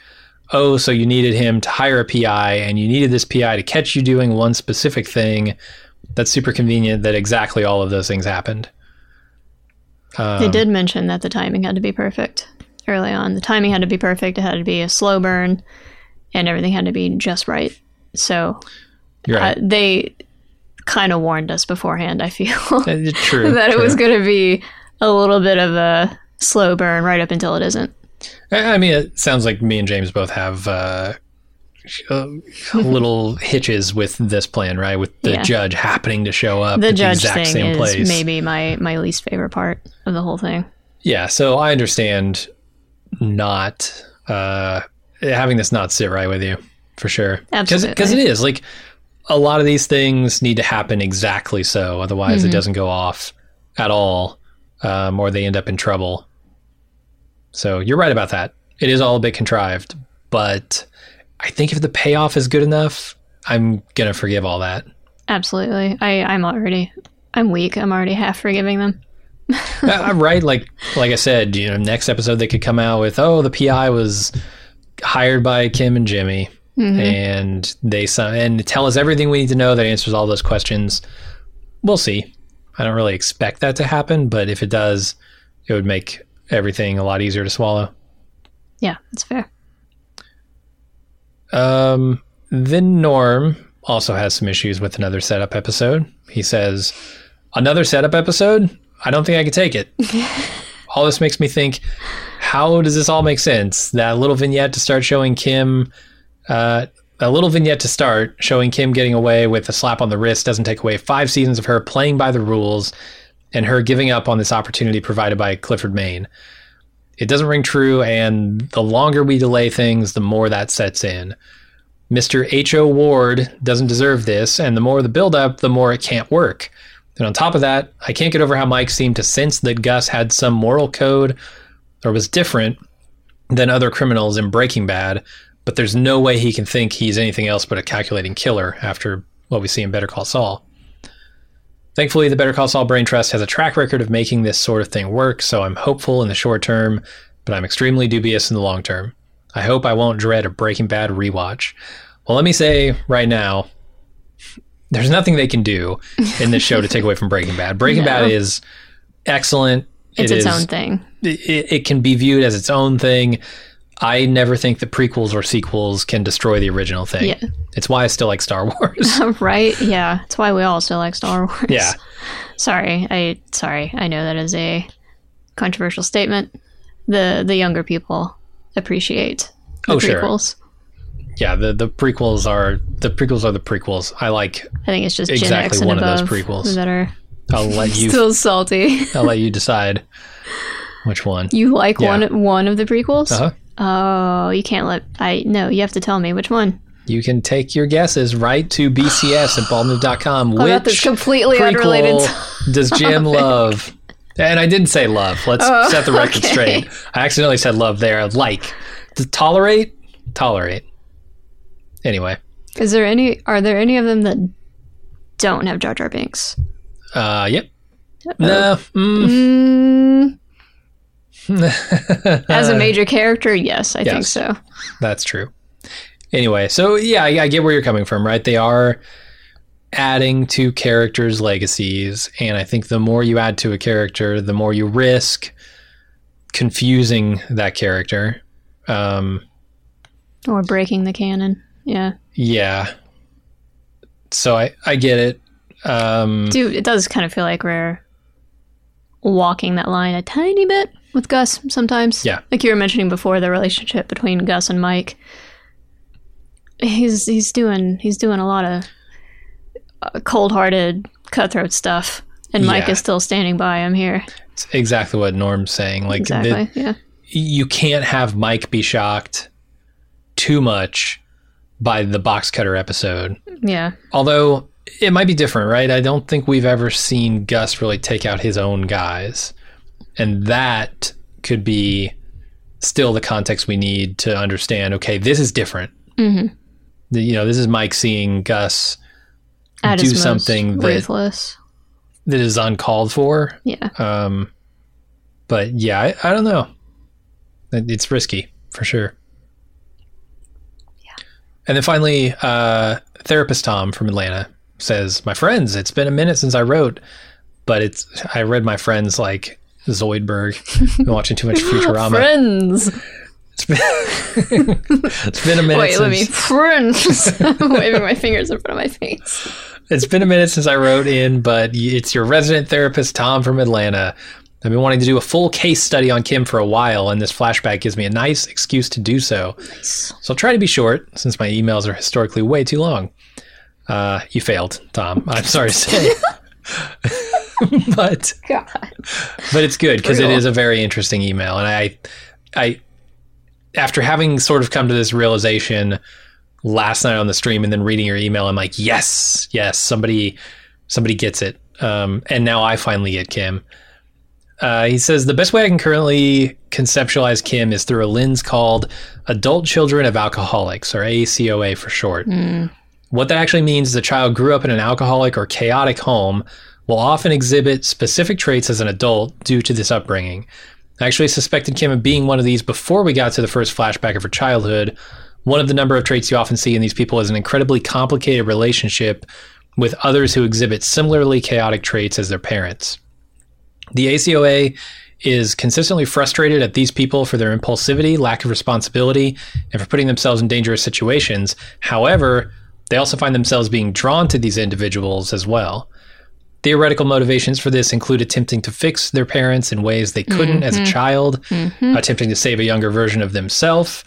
oh, so you needed him to hire a PI, and you needed this PI to catch you doing one specific thing. That's super convenient that exactly all of those things happened. They did mention that the timing had to be perfect early on. The timing had to be perfect. It had to be a slow burn, and everything had to be just right. So you're right. They kind of warned us beforehand, I feel. True. That it was going to be a little bit of a slow burn right up until it isn't. I mean, it sounds like me and James both have little hitches with this plan, right? With the judge happening to show up at the exact same place. The judge thing is maybe my least favorite part of the whole thing. Yeah, so I understand not having this not sit right with you, for sure. Absolutely. Because it is. Like, a lot of these things need to happen exactly so. Otherwise, it doesn't go off at all, or they end up in trouble. So you're right about that. It is all a bit contrived, but I think if the payoff is good enough, I'm going to forgive all that. Absolutely. I'm weak. I'm already half forgiving them. I'm right. Like I said, you know, next episode they could come out with, oh, the PI was hired by Kim and Jimmy and they tell us everything we need to know that answers all those questions. We'll see. I don't really expect that to happen, but if it does, it would make everything a lot easier to swallow. Yeah, that's fair. Then Norm also has some issues with another setup episode. He says, another setup episode? I don't think I could take it. All this makes me think, how does this all make sense? That little vignette to start showing Kim, getting away with a slap on the wrist doesn't take away 5 seasons of her playing by the rules and her giving up on this opportunity provided by Clifford Maine. It doesn't ring true, and the longer we delay things, the more that sets in. Mr. H.O. Ward doesn't deserve this, and the more the buildup, the more it can't work. And on top of that, I can't get over how Mike seemed to sense that Gus had some moral code or was different than other criminals in Breaking Bad, but there's no way he can think he's anything else but a calculating killer after what we see in Better Call Saul. Thankfully, the Better Call Saul Brain Trust has a track record of making this sort of thing work, so I'm hopeful in the short term, but I'm extremely dubious in the long term. I hope I won't dread a Breaking Bad rewatch. Well, let me say right now, there's nothing they can do in this show to take away from Breaking Bad. Breaking Bad is excellent. It's its own thing. It can be viewed as its own thing. I never think the prequels or sequels can destroy the original thing. Yeah. It's why I still like Star Wars. Right? Yeah. It's why we all still like Star Wars. Yeah. Sorry. I know that is a controversial statement. The younger people appreciate the prequels. Sure. Yeah, the prequels are the prequels. I think it's just exactly Gen X one and above of those prequels that are still salty. I'll let you decide which one. You like one of the prequels? Uh-huh. Oh, you can't you have to tell me which one. You can take your guesses right to bcs@baldmove.com. Which this completely prequel unrelated does Jim love? And I didn't say love. Let's set the record straight. I accidentally said love there. Like, to tolerate. Anyway. Are there any of them that don't have Jar Jar Binks? Yep. No. As a major character, yes, I think so. That's true. Anyway, so yeah, I get where you're coming from, right? They are adding to characters' legacies, and I think the more you add to a character, the more you risk confusing that character. Or breaking the canon. Yeah. So I get it. Dude, it does kind of feel like we're walking that line a tiny bit with Gus sometimes. Yeah. Like you were mentioning before, the relationship between Gus and Mike. He's doing a lot of cold-hearted, cutthroat stuff, and Mike is still standing by him here. It's exactly what Norm's saying. Like, exactly. You can't have Mike be shocked too much by the box cutter episode. Yeah. Although it might be different, right? I don't think we've ever seen Gus really take out his own guys. And that could be still the context we need to understand, okay, this is different. Mm-hmm. This is Mike seeing Gus do something that is uncalled for. Yeah. But yeah, I don't know. It's risky for sure. And then finally, Therapist Tom from Atlanta says, "My friends, it's been a minute since I wrote, but I read my friends like Zoidberg. I've been watching too much Futurama. Friends. It's been a minute. Wait, let me friends. I'm waving my fingers in front of my face. It's been a minute since I wrote in, but it's your resident therapist Tom from Atlanta. I've been wanting to do a full case study on Kim for a while, and this flashback gives me a nice excuse to do so. Nice. So I'll try to be short, since my emails are historically way too long." You failed, Tom. I'm sorry to say. but it's good, because it is a very interesting email. And I, after having sort of come to this realization last night on the stream and then reading your email, I'm like, yes, somebody gets it. And now I finally get Kim. He says, "The best way I can currently conceptualize Kim is through a lens called Adult Children of Alcoholics, or ACOA for short. What that actually means is a child grew up in an alcoholic or chaotic home will often exhibit specific traits as an adult due to this upbringing. I actually suspected Kim of being one of these before we got to the first flashback of her childhood. One of the number of traits you often see in these people is an incredibly complicated relationship with others who exhibit similarly chaotic traits as their parents. The ACOA is consistently frustrated at these people for their impulsivity, lack of responsibility, and for putting themselves in dangerous situations. However, they also find themselves being drawn to these individuals as well. Theoretical motivations for this include attempting to fix their parents in ways they couldn't as a child, attempting to save a younger version of themselves,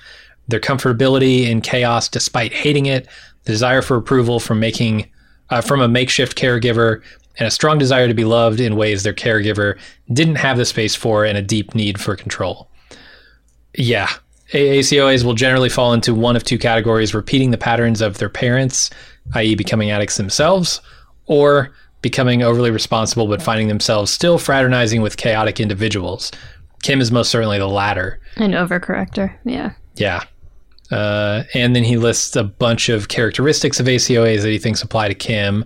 their comfortability in chaos despite hating it, the desire for approval from a makeshift caregiver, and a strong desire to be loved in ways their caregiver didn't have the space for, and a deep need for control. Yeah. ACOAs will generally fall into one of two categories: repeating the patterns of their parents, i.e. becoming addicts themselves, or becoming overly responsible but finding themselves still fraternizing with chaotic individuals. Kim is most certainly the latter. An overcorrector, yeah. Yeah. And then he lists a bunch of characteristics of ACOAs that he thinks apply to Kim.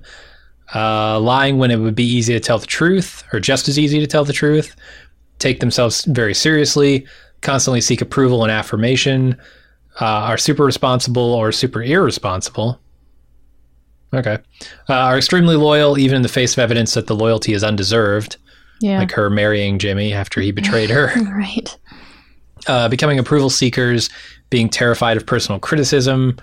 Lying when it would be easy to tell the truth, or just as easy to tell the truth, take themselves very seriously, constantly seek approval and affirmation, are super responsible or super irresponsible. Okay. Are extremely loyal even in the face of evidence that the loyalty is undeserved. Yeah. Like her marrying Jimmy after he betrayed her. Right. Becoming approval seekers, being terrified of personal criticism,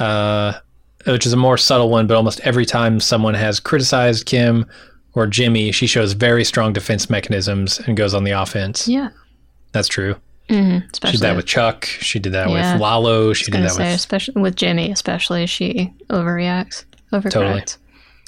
which is a more subtle one, but almost every time someone has criticized Kim or Jimmy, she shows very strong defense mechanisms and goes on the offense. Yeah. That's true. Mm-hmm. She did that with Chuck. She did that with Lalo. She did that with Jimmy, especially. She overreacts. Overcorrects.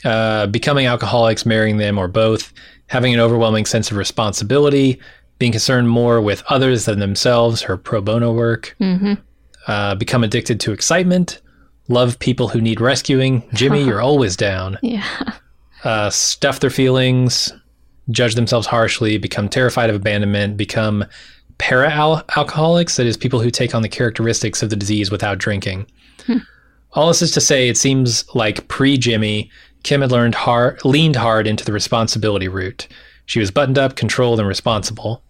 Totally. Becoming alcoholics, marrying them, or both. Having an overwhelming sense of responsibility. Being concerned more with others than themselves. Her pro bono work. Mm-hmm. Become addicted to excitement. Love people who need rescuing. Jimmy, you're always down. Yeah. Stuff their feelings. Judge themselves harshly. Become terrified of abandonment. Become para-alcoholics, that is, people who take on the characteristics of the disease without drinking. All this is to say, it seems like pre-Jimmy, Kim had leaned hard into the responsibility route. She was buttoned up, controlled, and responsible.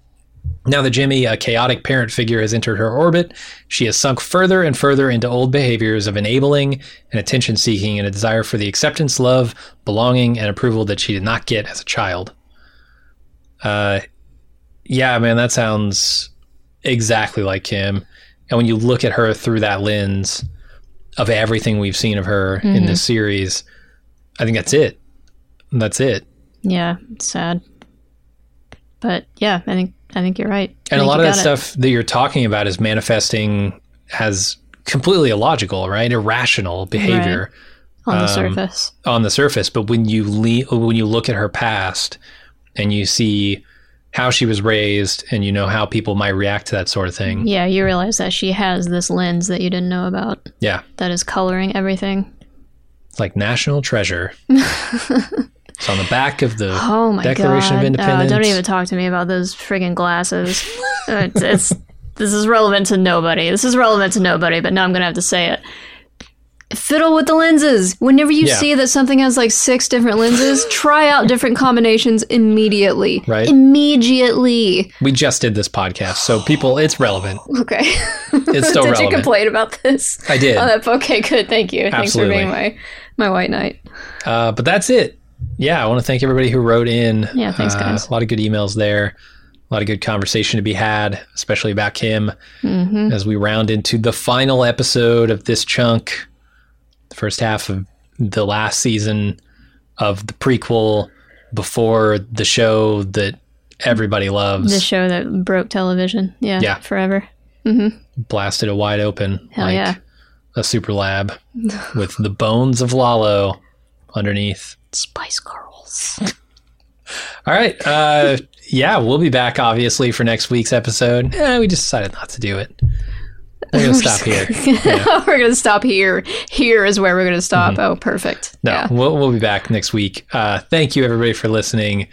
Now that Jimmy, a chaotic parent figure, has entered her orbit, she has sunk further and further into old behaviors of enabling and attention-seeking, and a desire for the acceptance, love, belonging, and approval that she did not get as a child. Yeah, man, that sounds exactly like Kim. And when you look at her through that lens of everything we've seen of her in this series, I think that's it. That's it. Yeah, it's sad. But yeah, I think you're right. And a lot of that stuff that you're talking about is manifesting as completely illogical, right? Irrational behavior. Right. On the surface. On the surface. But when you look at her past and you see how she was raised, and you know how people might react to that sort of thing. Yeah, you realize that she has this lens that you didn't know about. Yeah. That is coloring everything. It's like National Treasure. It's on the back of the Declaration of Independence. Oh, don't even talk to me about those friggin' glasses. This is relevant to nobody. This is relevant to nobody, but now I'm going to have to say it. Fiddle with the lenses. Whenever you see that something has like 6 different lenses, try out different combinations immediately. Right? Immediately. We just did this podcast, so people, it's relevant. Okay. It's still relevant. Did you complain about this? I did. Okay, good. Thank you. Absolutely. Thanks for being my white knight. But that's it. Yeah, I want to thank everybody who wrote in. Yeah, thanks, guys. A lot of good emails there. A lot of good conversation to be had, especially about Kim, as we round into the final episode of this chunk. The first half of the last season of the prequel before the show that everybody loves. The show that broke television. Yeah. Yeah. Forever. Mm-hmm. Blasted it wide open. Hell like a super lab with the bones of Lalo underneath. Spice Girls. All right. Yeah, we'll be back, obviously, for next week's episode. We just decided not to do it. We're going to stop here. Yeah. We're going to stop here. Here is where we're going to stop. Oh, perfect. No, yeah. We'll be back next week. Thank you, everybody, for listening.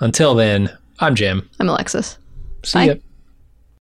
Until then, I'm Jim. I'm Alexis. See ya.